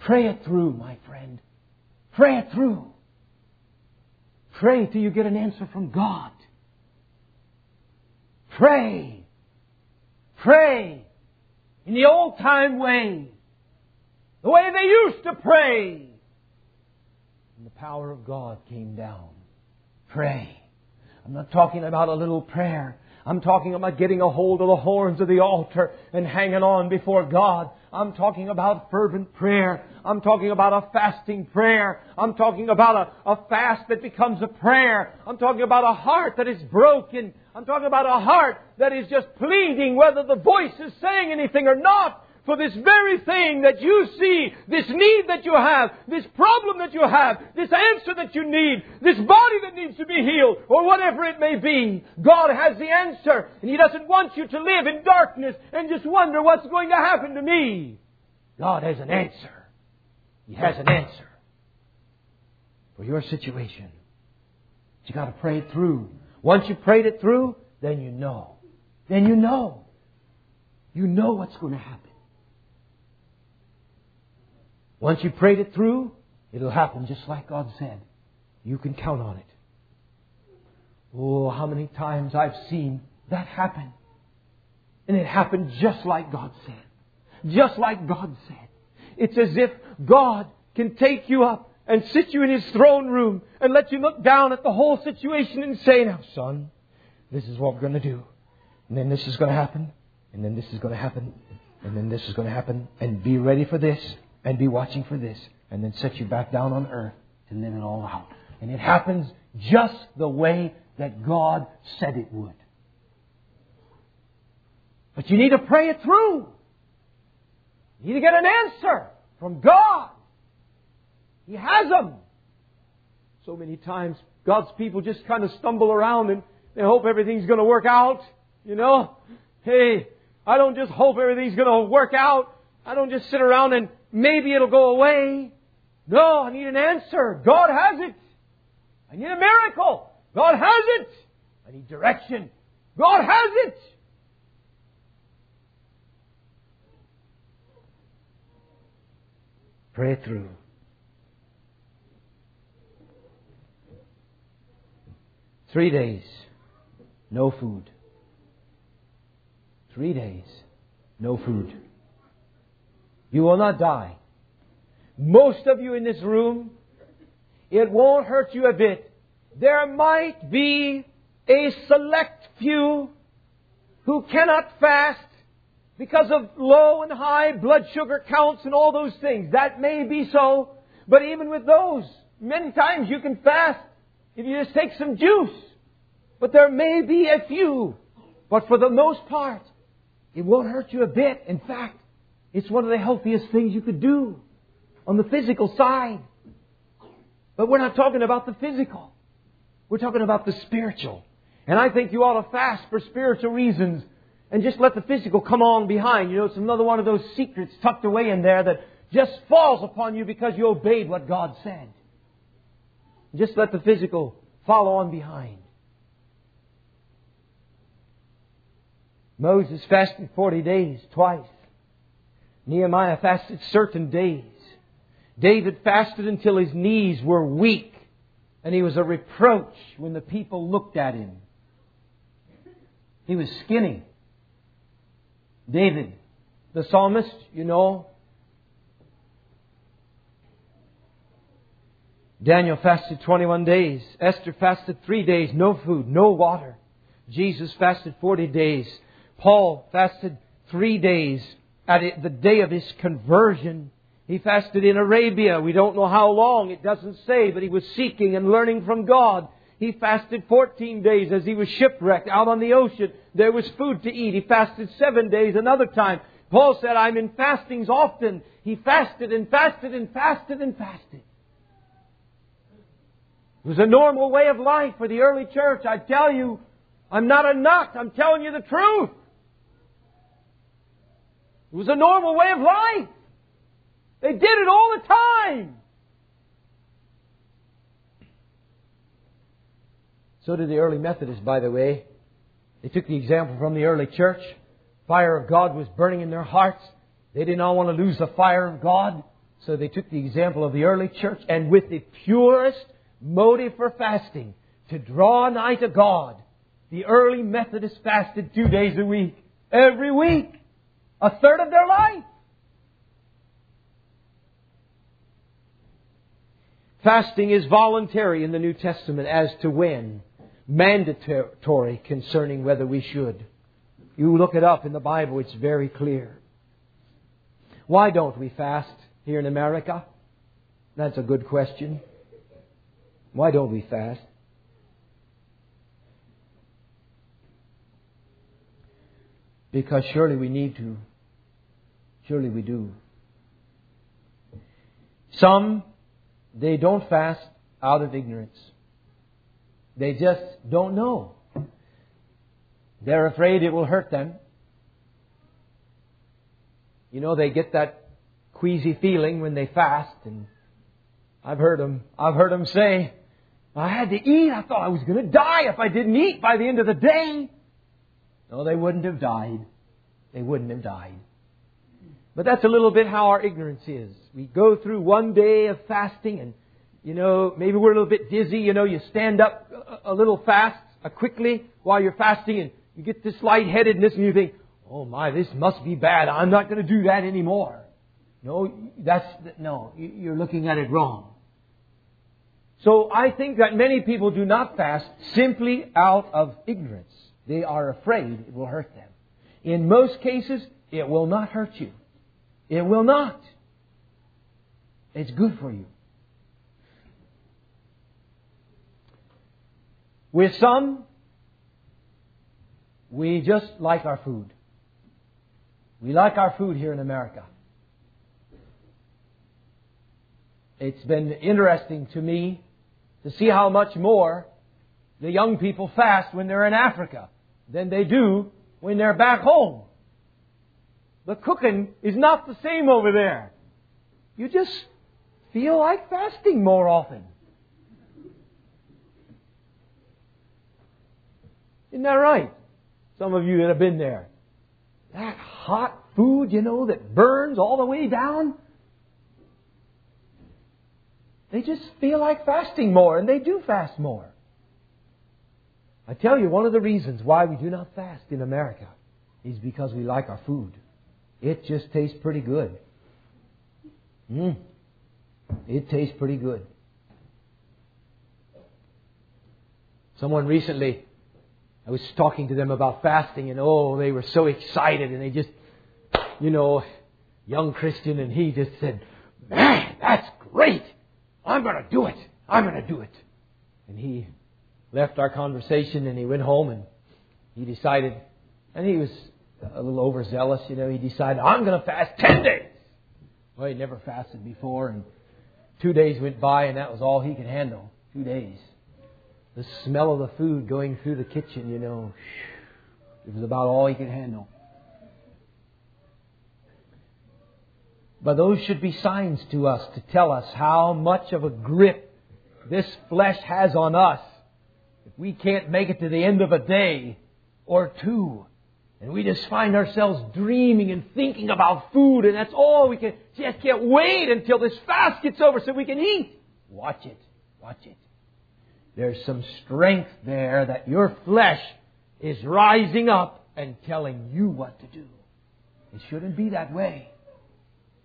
Pray it through, my friend. Pray it through. Pray till you get an answer from God. Pray. Pray. In the old time way. The way they used to pray. And the power of God came down. Pray. I'm not talking about a little prayer. I'm talking about getting a hold of the horns of the altar and hanging on before God. I'm talking about fervent prayer. I'm talking about a fasting prayer. I'm talking about a, a fast that becomes a prayer. I'm talking about a heart that is broken. I'm talking about a heart that is just pleading whether the voice is saying anything or not. for this very thing that you see, this need that you have, this problem that you have, this answer that you need, this body that needs to be healed, or whatever it may be. God has the answer, and He doesn't want you to live in darkness and just wonder what's going to happen to me. God has an answer. He has an answer for your situation. But you got to pray it through. Once you prayed it through, then you know. Then you know. You know what's going to happen. Once you prayed it through, it'll happen just like God said. You can count on it. Oh, how many times I've seen that happen. And it happened just like God said. Just like God said. It's as if God can take you up and sit you in His throne room and let you look down at the whole situation and say, now, son, this is what we're going to do. And then this is going to happen. And then this is going to happen. And then this is going to happen. And be ready for this. And be watching for this. And then set you back down on earth and live it all out. And it happens just the way that God said it would. But you need to pray it through. You need to get an answer from God. He has them. So many times God's people just kind of stumble around and they hope everything's going to work out. You know, hey, I don't just hope everything's going to work out. I don't just sit around and maybe it'll go away. No, I need an answer. God has it. I need a miracle. God has it. I need direction. God has it. Pray through. Three days, no food. Three days, no food. You will not die. Most of you in this room, it won't hurt you a bit. There might be a select few who cannot fast because of low and high blood sugar counts and all those things. That may be so. But even with those, many times you can fast if you just take some juice. But there may be a few. But for the most part, it won't hurt you a bit. In fact, it's one of the healthiest things you could do on the physical side. But we're not talking about the physical. We're talking about the spiritual. And I think you ought to fast for spiritual reasons and just let the physical come on behind. You know, it's another one of those secrets tucked away in there that just falls upon you because you obeyed what God said. Just let the physical follow on behind. Moses fasted forty days twice. Nehemiah fasted certain days. David fasted until his knees were weak, and he was a reproach when the people looked at him. He was skinny. David, the psalmist, you know. Daniel fasted twenty-one days. Esther fasted three days, no food, no water. Jesus fasted forty days. Paul fasted three days at the day of his conversion. He fasted in Arabia. We don't know how long. It doesn't say, but he was seeking and learning from God. He fasted fourteen days as he was shipwrecked out on the ocean. There was food to eat. He fasted seven days another time. Paul said, I'm in fastings often. He fasted and fasted and fasted and fasted. It was a normal way of life for the early church. I tell you, I'm not a nut. I'm telling you the truth. It was a normal way of life. They did it all the time. So did the early Methodists, by the way. They took the example from the early church. Fire of God was burning in their hearts. They did not want to lose the fire of God. So they took the example of the early church, and with the purest motive for fasting, to draw nigh to God, the early Methodists fasted two days a week. Every week. A third of their life. Fasting is voluntary in the New Testament as to when. Mandatory concerning whether we should. You look it up in the Bible, it's very clear. Why don't we fast here in America? That's a good question. Why don't we fast? Because surely we need to. Surely we do. Some, they don't fast out of ignorance. They just don't know. They're afraid it will hurt them. You know, they get that queasy feeling when they fast. And I've heard them, I've heard them say, I had to eat. I thought I was going to die if I didn't eat by the end of the day. No, they wouldn't have died. They wouldn't have died. But that's a little bit how our ignorance is. We go through one day of fasting and, you know, maybe we're a little bit dizzy. You know, you stand up a little fast, uh, quickly while you're fasting, and you get this lightheadedness and you think, oh my, this must be bad. I'm not going to do that anymore. No, that's, no, you're looking at it wrong. So I think that many people do not fast simply out of ignorance. They are afraid it will hurt them. In most cases, it will not hurt you. It will not. It's good for you. With some, we just like our food. We like our food here in America. It's been interesting to me to see how much more the young people fast when they're in Africa than they do when they're back home. The cooking is not the same over there. You just feel like fasting more often. Isn't that right? Some of you that have been there. That hot food, you know, that burns all the way down. They just feel like fasting more, and they do fast more. I tell you, one of the reasons why we do not fast in America is because we like our food. It just tastes pretty good. Mm. It tastes pretty good. Someone recently, I was talking to them about fasting, and oh, they were so excited, and they just, you know, young Christian, and he just said, man, that's great. I'm going to do it. I'm going to do it. And he left our conversation, and he went home, and he decided, and he was a little overzealous, you know, he decided, I'm going to fast ten days. Well, he never fasted before, and two days went by, and that was all he could handle. Two days. The smell of the food going through the kitchen, you know, it was about all he could handle. But those should be signs to us to tell us how much of a grip this flesh has on us. If we can't make it to the end of a day or two, and we just find ourselves dreaming and thinking about food, and that's all we can, just can't wait until this fast gets over so we can eat. Watch it. Watch it. There's some strength there that your flesh is rising up and telling you what to do. It shouldn't be that way.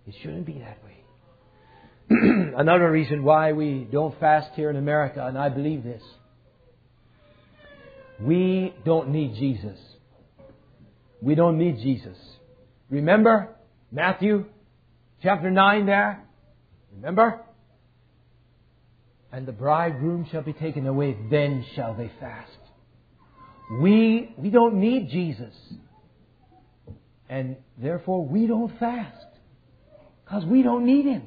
It shouldn't be that way. Another reason why we don't fast here in America, and I believe this, we don't need Jesus. We don't need Jesus. Remember Matthew chapter nine there? Remember? And the bridegroom shall be taken away, then shall they fast. We, we don't need Jesus. And therefore we don't fast. Because we don't need Him.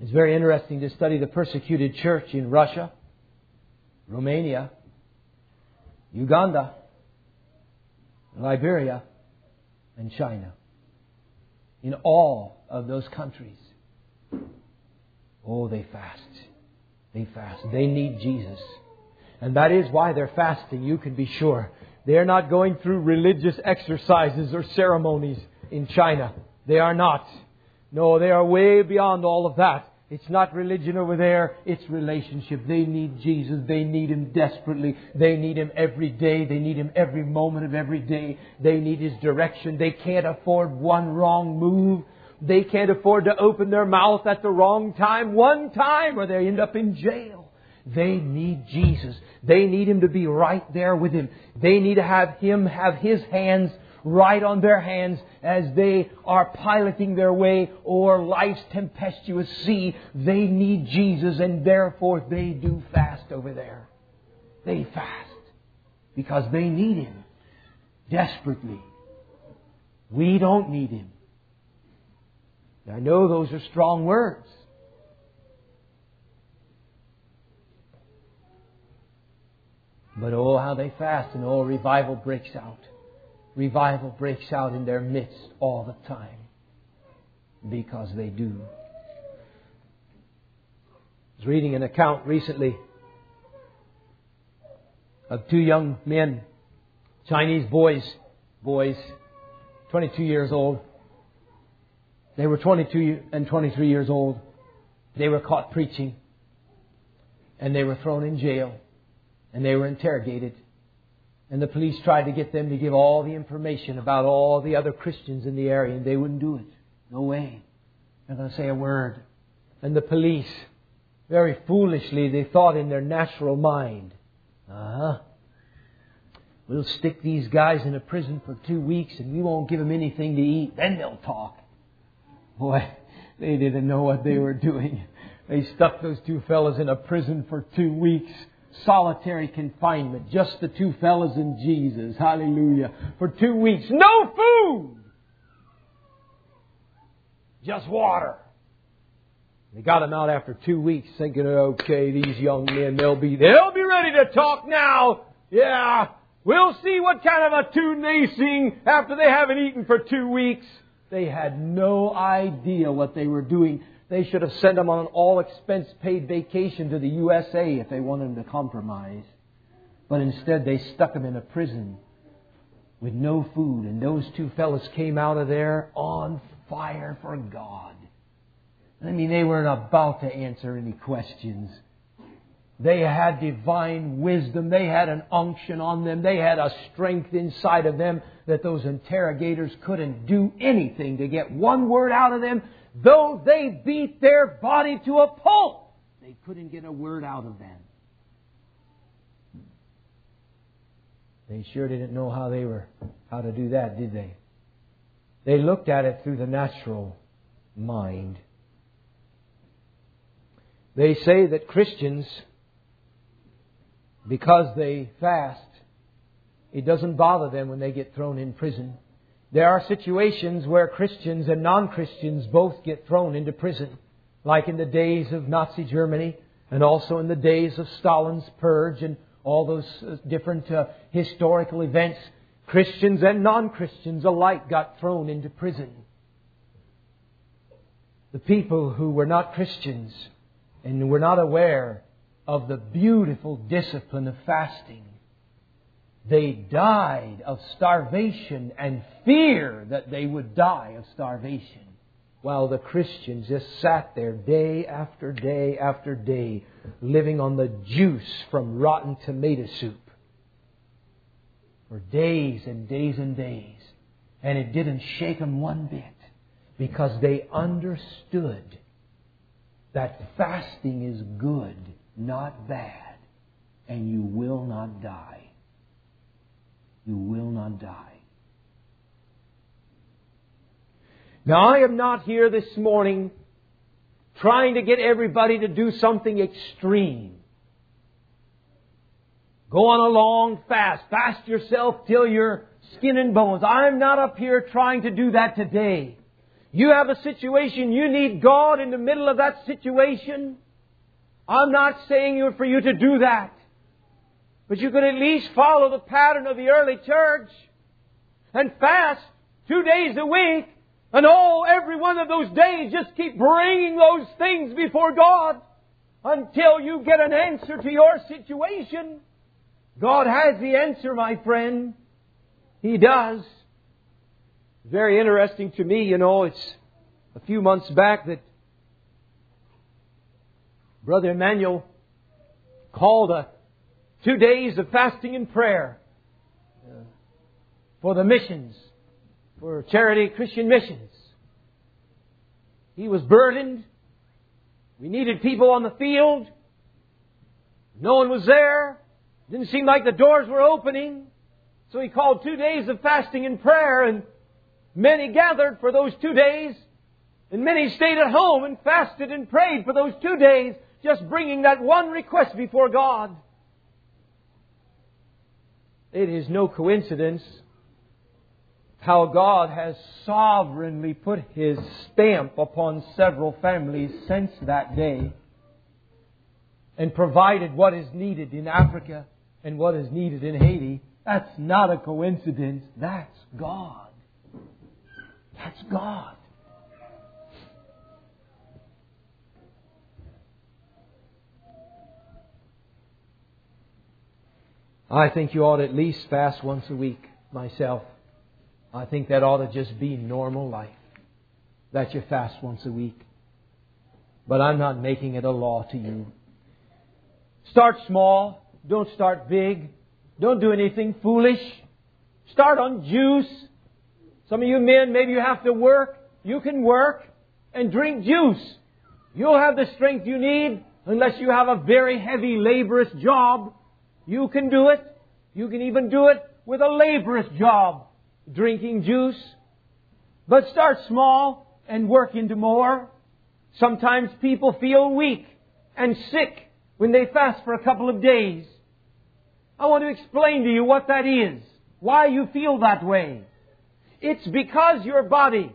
It's very interesting to study the persecuted church in Russia, Romania, Uganda, Liberia, and China. In all of those countries, oh, they fast. They fast. They need Jesus. And that is why they're fasting, you can be sure. They're not going through religious exercises or ceremonies in China. They are not. No, they are way beyond all of that. It's not religion over there. It's relationship. They need Jesus. They need Him desperately. They need Him every day. They need Him every moment of every day. They need His direction. They can't afford one wrong move. They can't afford to open their mouth at the wrong time, one time, or they end up in jail. They need Jesus. They need Him to be right there with Him. They need to have Him have His hands right on their hands as they are piloting their way o'er life's tempestuous sea. They need Jesus, and therefore they do fast over there. They fast. because they need Him desperately. We don't need Him. And I know those are strong words. But oh, how they fast, and oh, revival breaks out. Revival breaks out in their midst all the time. Because they do. I was reading an account recently of two young men, Chinese boys, boys, twenty-two years old. They were twenty-two and twenty-three years old. They were caught preaching, and they were thrown in jail, and they were interrogated. And the police tried to get them to give all the information about all the other Christians in the area, and they wouldn't do it. No way. They're going to say a word. And the police, very foolishly, they thought in their natural mind, uh-huh, we'll stick these guys in a prison for two weeks and we won't give them anything to eat. Then they'll talk. Boy, they didn't know what they were doing. They stuck those two fellas in a prison for two weeks. Solitary confinement. Just the two fellas and Jesus. Hallelujah. For two weeks. No food! Just water. They got them out after two weeks thinking, okay, these young men, they'll be they'll be ready to talk now. Yeah, we'll see what kind of a tune they sing after they haven't eaten for two weeks. They had no idea what they were doing. They should have sent them on an all-expense-paid vacation to the U S A if they wanted them to compromise. But instead, they stuck them in a prison with no food. And those two fellas came out of there on fire for God. I mean, they weren't about to answer any questions. They had divine wisdom. They had an unction on them. They had a strength inside of them that those interrogators couldn't do anything to get one word out of them. Though they beat their body to a pulp, they couldn't get a word out of them. They sure didn't know how they were, how to do that, did they? They looked at it through the natural mind. They say that Christians, because they fast, it doesn't bother them when they get thrown in prison. There are situations where Christians and non-Christians both get thrown into prison, like in the days of Nazi Germany and also in the days of Stalin's purge and all those different uh, historical events. Christians and non-Christians alike got thrown into prison. The people who were not Christians and were not aware of the beautiful discipline of fasting, they died of starvation and fear that they would die of starvation, while the Christians just sat there day after day after day, living on the juice from rotten tomato soup. For days and days and days. And it didn't shake them one bit. Because they understood that fasting is good, not bad. And you will not die. You will not die. Now, I am not here this morning trying to get everybody to do something extreme. Go on a long fast. Fast yourself till you're skin and bones. I'm not up here trying to do that today. You have a situation. You need God in the middle of that situation. I'm not saying for you to do that. But you could at least follow the pattern of the early church and fast two days a week. And oh, every one of those days, just keep bringing those things before God until you get an answer to your situation. God has the answer, my friend. He does. Very interesting to me, you know, it's a few months back that Brother Emmanuel called a two days of fasting and prayer for the missions, for Charity Christian Missions. He was burdened. We needed people on the field. No one was there. Didn't seem like the doors were opening. So he called two days of fasting and prayer, and many gathered for those two days. And many stayed at home and fasted and prayed for those two days, just bringing that one request before God. It is no coincidence how God has sovereignly put His stamp upon several families since that day and provided what is needed in Africa and what is needed in Haiti. That's not a coincidence. That's God. That's God. I think you ought at least fast once a week myself. I think that ought to just be normal life, that you fast once a week. But I'm not making it a law to you. Start small. Don't start big. Don't do anything foolish. Start on juice. Some of you men, maybe you have to work. You can work and drink juice. You'll have the strength you need unless you have a very heavy, laborious job. You can do it. You can even do it with a laborious job, drinking juice. But start small and work into more. Sometimes people feel weak and sick when they fast for a couple of days. I want to explain to you what that is, why you feel that way. It's because your body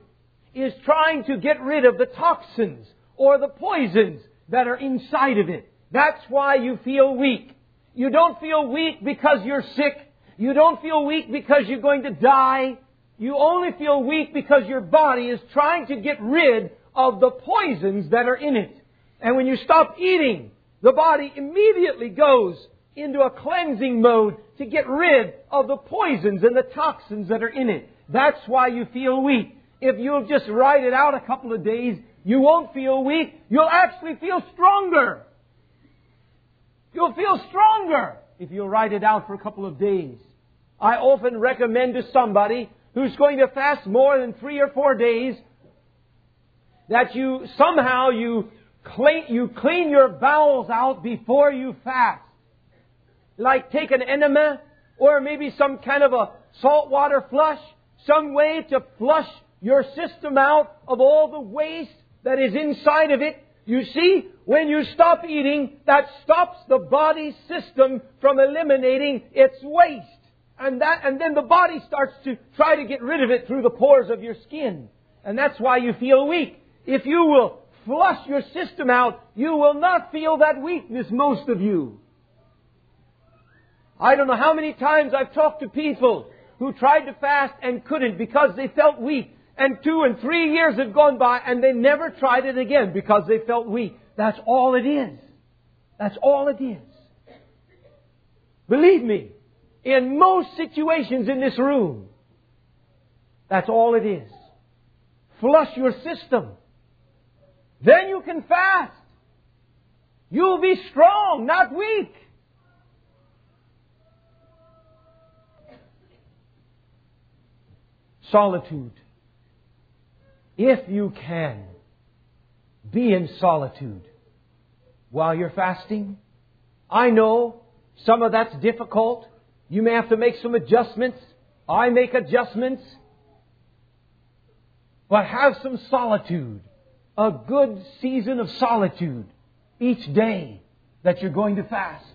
is trying to get rid of the toxins or the poisons that are inside of it. That's why you feel weak. You don't feel weak because you're sick. You don't feel weak because you're going to die. You only feel weak because your body is trying to get rid of the poisons that are in it. And when you stop eating, the body immediately goes into a cleansing mode to get rid of the poisons and the toxins that are in it. That's why you feel weak. If you'll just ride it out a couple of days, you won't feel weak. You'll actually feel stronger. You'll feel stronger if you'll ride it out for a couple of days. I often recommend to somebody who's going to fast more than three or four days that you somehow you clean, you clean your bowels out before you fast. Like take an enema or maybe some kind of a saltwater flush, some way to flush your system out of all the waste that is inside of it. You see, when you stop eating, that stops the body's system from eliminating its waste. And that, and then the body starts to try to get rid of it through the pores of your skin. And that's why you feel weak. If you will flush your system out, you will not feel that weakness, most of you. I don't know how many times I've talked to people who tried to fast and couldn't because they felt weak. And two and three years have gone by and they never tried it again because they felt weak. That's all it is. That's all it is. Believe me, in most situations in this room, that's all it is. Flush your system. Then you can fast. You'll be strong, not weak. Solitude. If you can, be in solitude while you're fasting. I know some of that's difficult. You may have to make some adjustments. I make adjustments. But have some solitude. A good season of solitude each day that you're going to fast.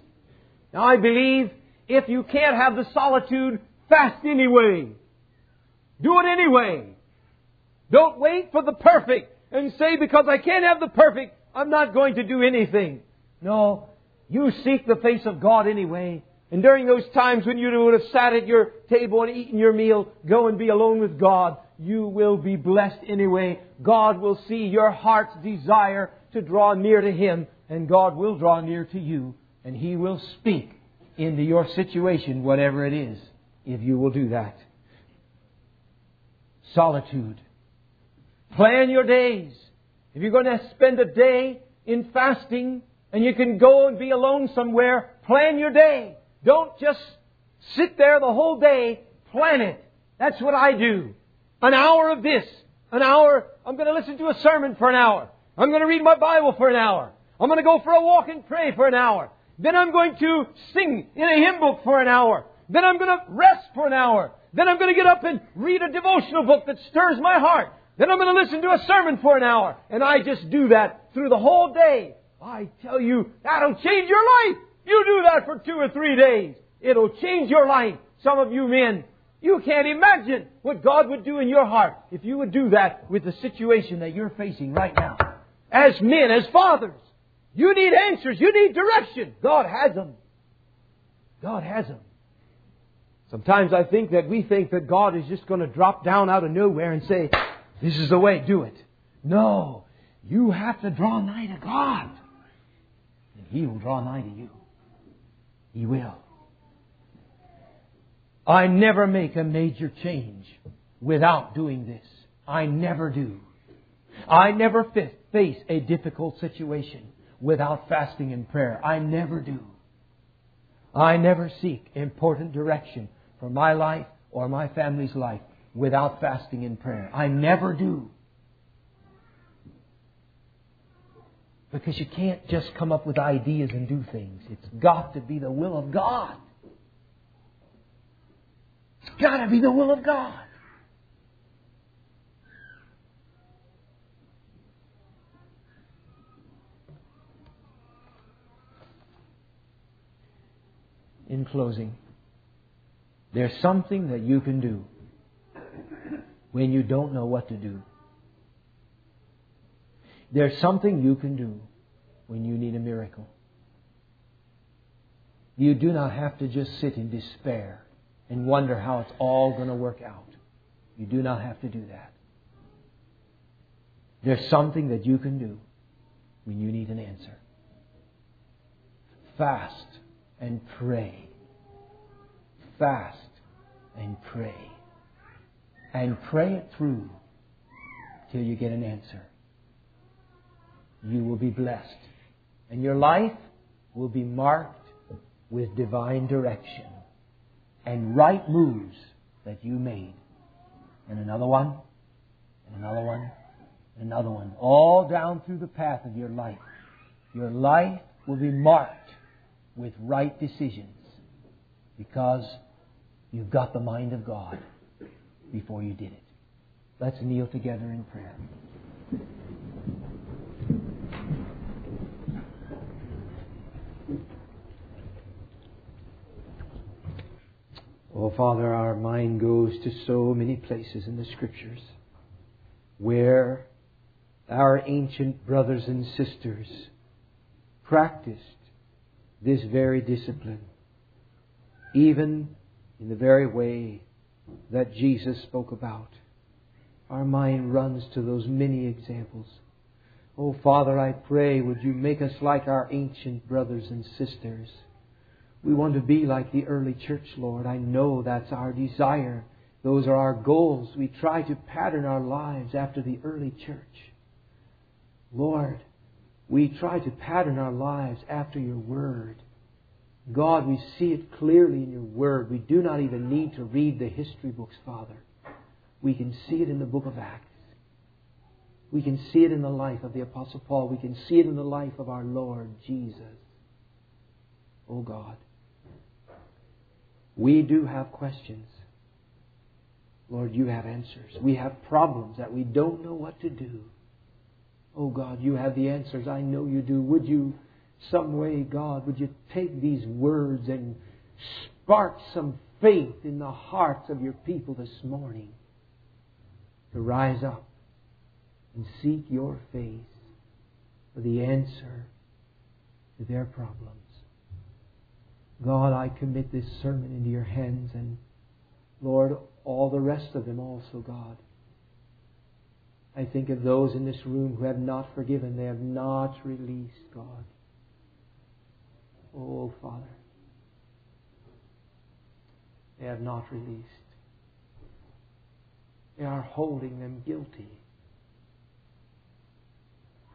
Now I believe if you can't have the solitude, fast anyway. Do it anyway. Don't wait for the perfect and say, because I can't have the perfect, I'm not going to do anything. No, you seek the face of God anyway. And during those times when you would have sat at your table and eaten your meal, go and be alone with God. You will be blessed anyway. God will see your heart's desire to draw near to Him. And God will draw near to you. And He will speak into your situation, whatever it is, if you will do that. Solitude. Plan your days. If you're going to spend a day in fasting and you can go and be alone somewhere, plan your day. Don't just sit there the whole day. Plan it. That's what I do. An hour of this. An hour. I'm going to listen to a sermon for an hour. I'm going to read my Bible for an hour. I'm going to go for a walk and pray for an hour. Then I'm going to sing in a hymn book for an hour. Then I'm going to rest for an hour. Then I'm going to get up and read a devotional book that stirs my heart. Then I'm going to listen to a sermon for an hour. And I just do that through the whole day. I tell you, that'll change your life. You do that for two or three days. It'll change your life. Some of you men, you can't imagine what God would do in your heart if you would do that with the situation that you're facing right now. As men, as fathers, you need answers. You need direction. God has them. God has them. Sometimes I think that we think that God is just going to drop down out of nowhere and say, this is the way, do it. No, you have to draw nigh to God. And He will draw nigh to you. He will. I never make a major change without doing this. I never do. I never face a difficult situation without fasting and prayer. I never do. I never seek important direction for my life or my family's life without fasting and prayer. I never do. Because you can't just come up with ideas and do things. It's got to be the will of God. It's got to be the will of God. In closing, there's something that you can do when you don't know what to do. There's something you can do when you need a miracle. You do not have to just sit in despair and wonder how it's all going to work out. You do not have to do that. There's something that you can do when you need an answer. Fast and pray. Fast and pray. And pray it through till you get an answer. You will be blessed. And your life will be marked with divine direction and right moves that you made. And another one, and another one, and another one. All down through the path of your life. Your life will be marked with right decisions because you've got the mind of God before you did it. Let's kneel together in prayer. Oh, Father, our mind goes to so many places in the Scriptures where our ancient brothers and sisters practiced this very discipline, even in the very way that Jesus spoke about. Our mind runs to those many examples. Oh, Father, I pray, would you make us like our ancient brothers and sisters? We want to be like the early church, Lord. I know that's our desire. Those are our goals. We try to pattern our lives after the early church. Lord, we try to pattern our lives after your Word. God, we see it clearly in your Word. We do not even need to read the history books, Father. We can see it in the book of Acts. We can see it in the life of the Apostle Paul. We can see it in the life of our Lord Jesus. Oh God, we do have questions. Lord, you have answers. We have problems that we don't know what to do. Oh God, you have the answers. I know you do. Would you, some way, God, would you take these words and spark some faith in the hearts of your people this morning to rise up and seek your face for the answer to their problems. God, I commit this sermon into your hands, and Lord, all the rest of them also, God. I think of those in this room who have not forgiven, they have not released, God. Oh, Father, they have not released. They are holding them guilty.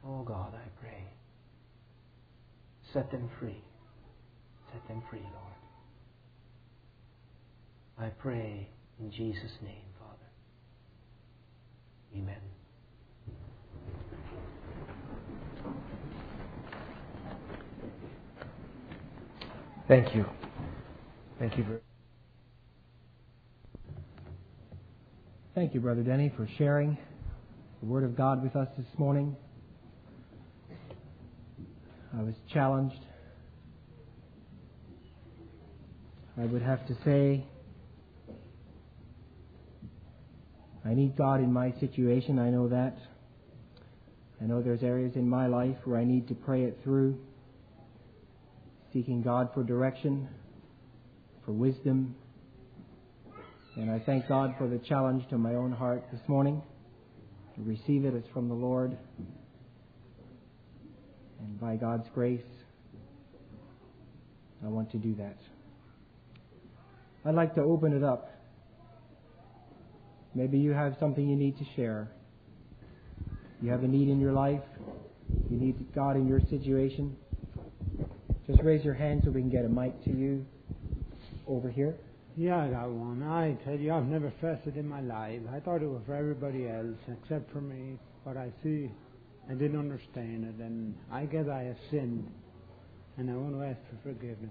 Oh, God, I pray, set them free. Set them free, Lord. I pray in Jesus' name, Father. Amen. Thank you. Thank you, Thank you, Brother Denny, for sharing the Word of God with us this morning. I was challenged, I would have to say, I need God in my situation. I know that. I know there's areas in my life where I need to pray it through, seeking God for direction, for wisdom. And I thank God for the challenge to my own heart this morning. To receive it as from the Lord. And by God's grace, I want to do that. I'd like to open it up. Maybe you have something you need to share. You have a need in your life. You need God in your situation. Just raise your hand so we can get a mic to you over here. Yeah, I got one. I tell you, I've never fasted in my life. I thought it was for everybody else except for me. But I see, I didn't understand it. And I guess I have sinned. And I want to ask for forgiveness.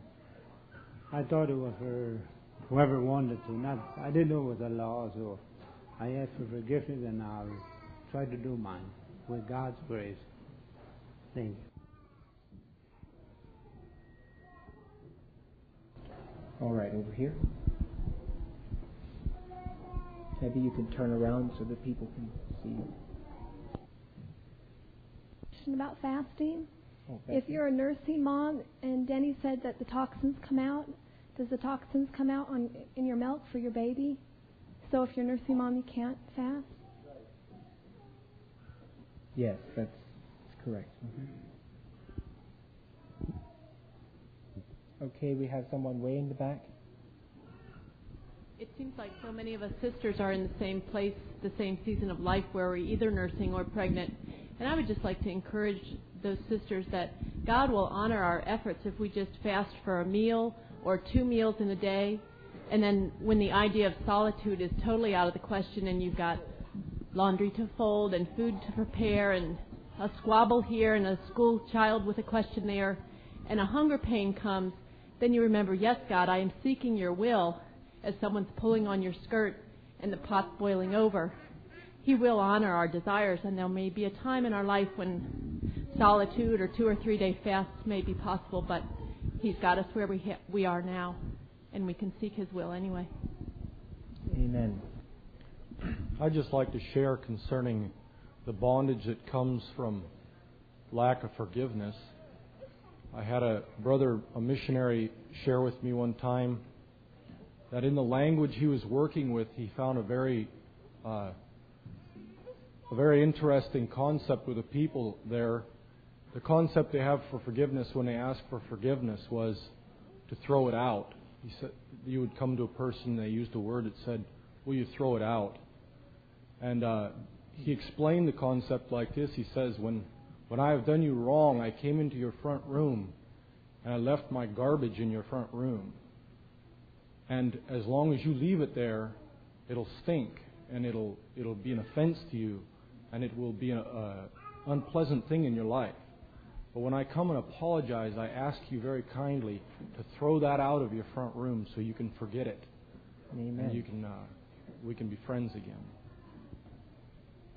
I thought it was for whoever wanted to. Not, I didn't know it was the law. So I asked for forgiveness and I'll try to do mine with God's grace. Thank you. All right, over here. Maybe you can turn around so that people can see you. Question about fasting. Oh, if you're a nursing mom, and Denny said that the toxins come out, does the toxins come out on in your milk for your baby? So if you're a nursing mom, you can't fast? Yes, that's, that's correct. Mm-hmm. Okay, we have someone way in the back. It seems like so many of us sisters are in the same place, the same season of life where we're either nursing or pregnant. And I would just like to encourage those sisters that God will honor our efforts if we just fast for a meal or two meals in a day. And then when the idea of solitude is totally out of the question and you've got laundry to fold and food to prepare and a squabble here and a school child with a question there and a hunger pain comes, then you remember, yes, God, I am seeking your will. As someone's pulling on your skirt and the pot's boiling over, he will honor our desires, and there may be a time in our life when solitude or two or three day fasts may be possible, but he's got us where we ha- we are now, and we can seek his will anyway. Amen. I'd just like to share concerning the bondage that comes from lack of forgiveness. I had a brother, a missionary, share with me one time that in the language he was working with, he found a very uh, a very interesting concept with the people there. The concept they have for forgiveness when they ask for forgiveness was to throw it out. He said you would come to a person, they used a word that said, will you throw it out? And uh, he explained the concept like this. He says, when, when I have done you wrong, I came into your front room and I left my garbage in your front room. And as long as you leave it there, it'll stink, and it'll it'll be an offense to you, and it will be an unpleasant thing in your life. But when I come and apologize, I ask you very kindly to throw that out of your front room so you can forget it. Amen. And you can, uh, we can be friends again.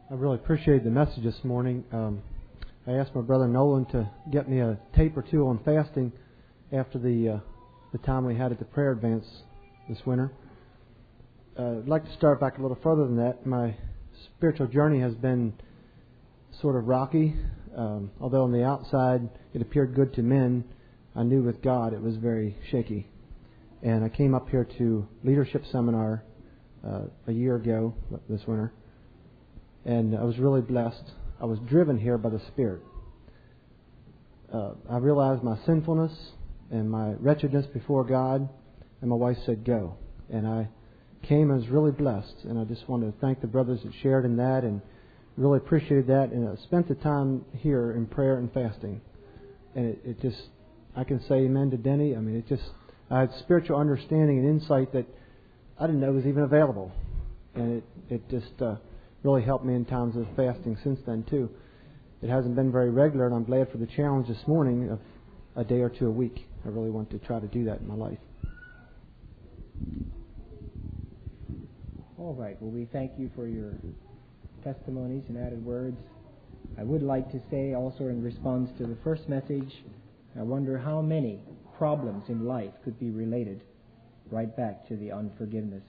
I really appreciated the message this morning. Um, I asked my brother Nolan to get me a tape or two on fasting after the uh, the time we had at the prayer advance this winter. Uh, I'd like to start back a little further than that. My spiritual journey has been sort of rocky. Um, although on the outside it appeared good to men, I knew with God it was very shaky. And I came up here to leadership seminar uh, a year ago this winter. And I was really blessed. I was driven here by the Spirit. Uh, I realized my sinfulness and my wretchedness before God, and my wife said, go. And I came and was really blessed. And I just wanted to thank the brothers that shared in that and really appreciated that. And I spent the time here in prayer and fasting. And it, it just, I can say amen to Denny. I mean, it just, I had spiritual understanding and insight that I didn't know was even available. And it, it just uh, really helped me in times of fasting since then, too. It hasn't been very regular, and I'm glad for the challenge this morning of a day or two a week. I really want to try to do that in my life. All right. Well, we thank you for your testimonies and added words. I would like to say also in response to the first message, I wonder how many problems in life could be related right back to the unforgiveness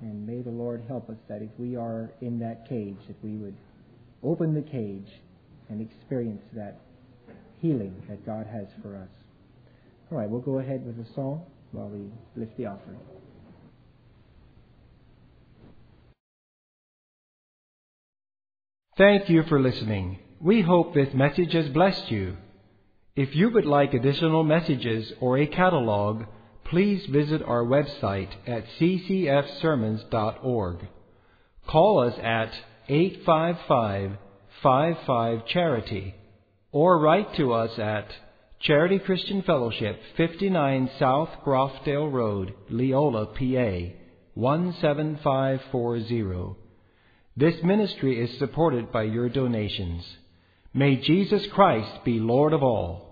And may the Lord help us that if we are in that cage, that we would open the cage and experience that healing that God has for us. All right, we'll go ahead with the song while we lift the offering. Thank you for listening. We hope this message has blessed you. If you would like additional messages or a catalog, please visit our website at c c f sermons dot org. Call us at eight five five, five five, charity or write to us at Charity Christian Fellowship, fifty-nine South Grofdale Road, Leola, P A, one seven five four zero. This ministry is supported by your donations. May Jesus Christ be Lord of all.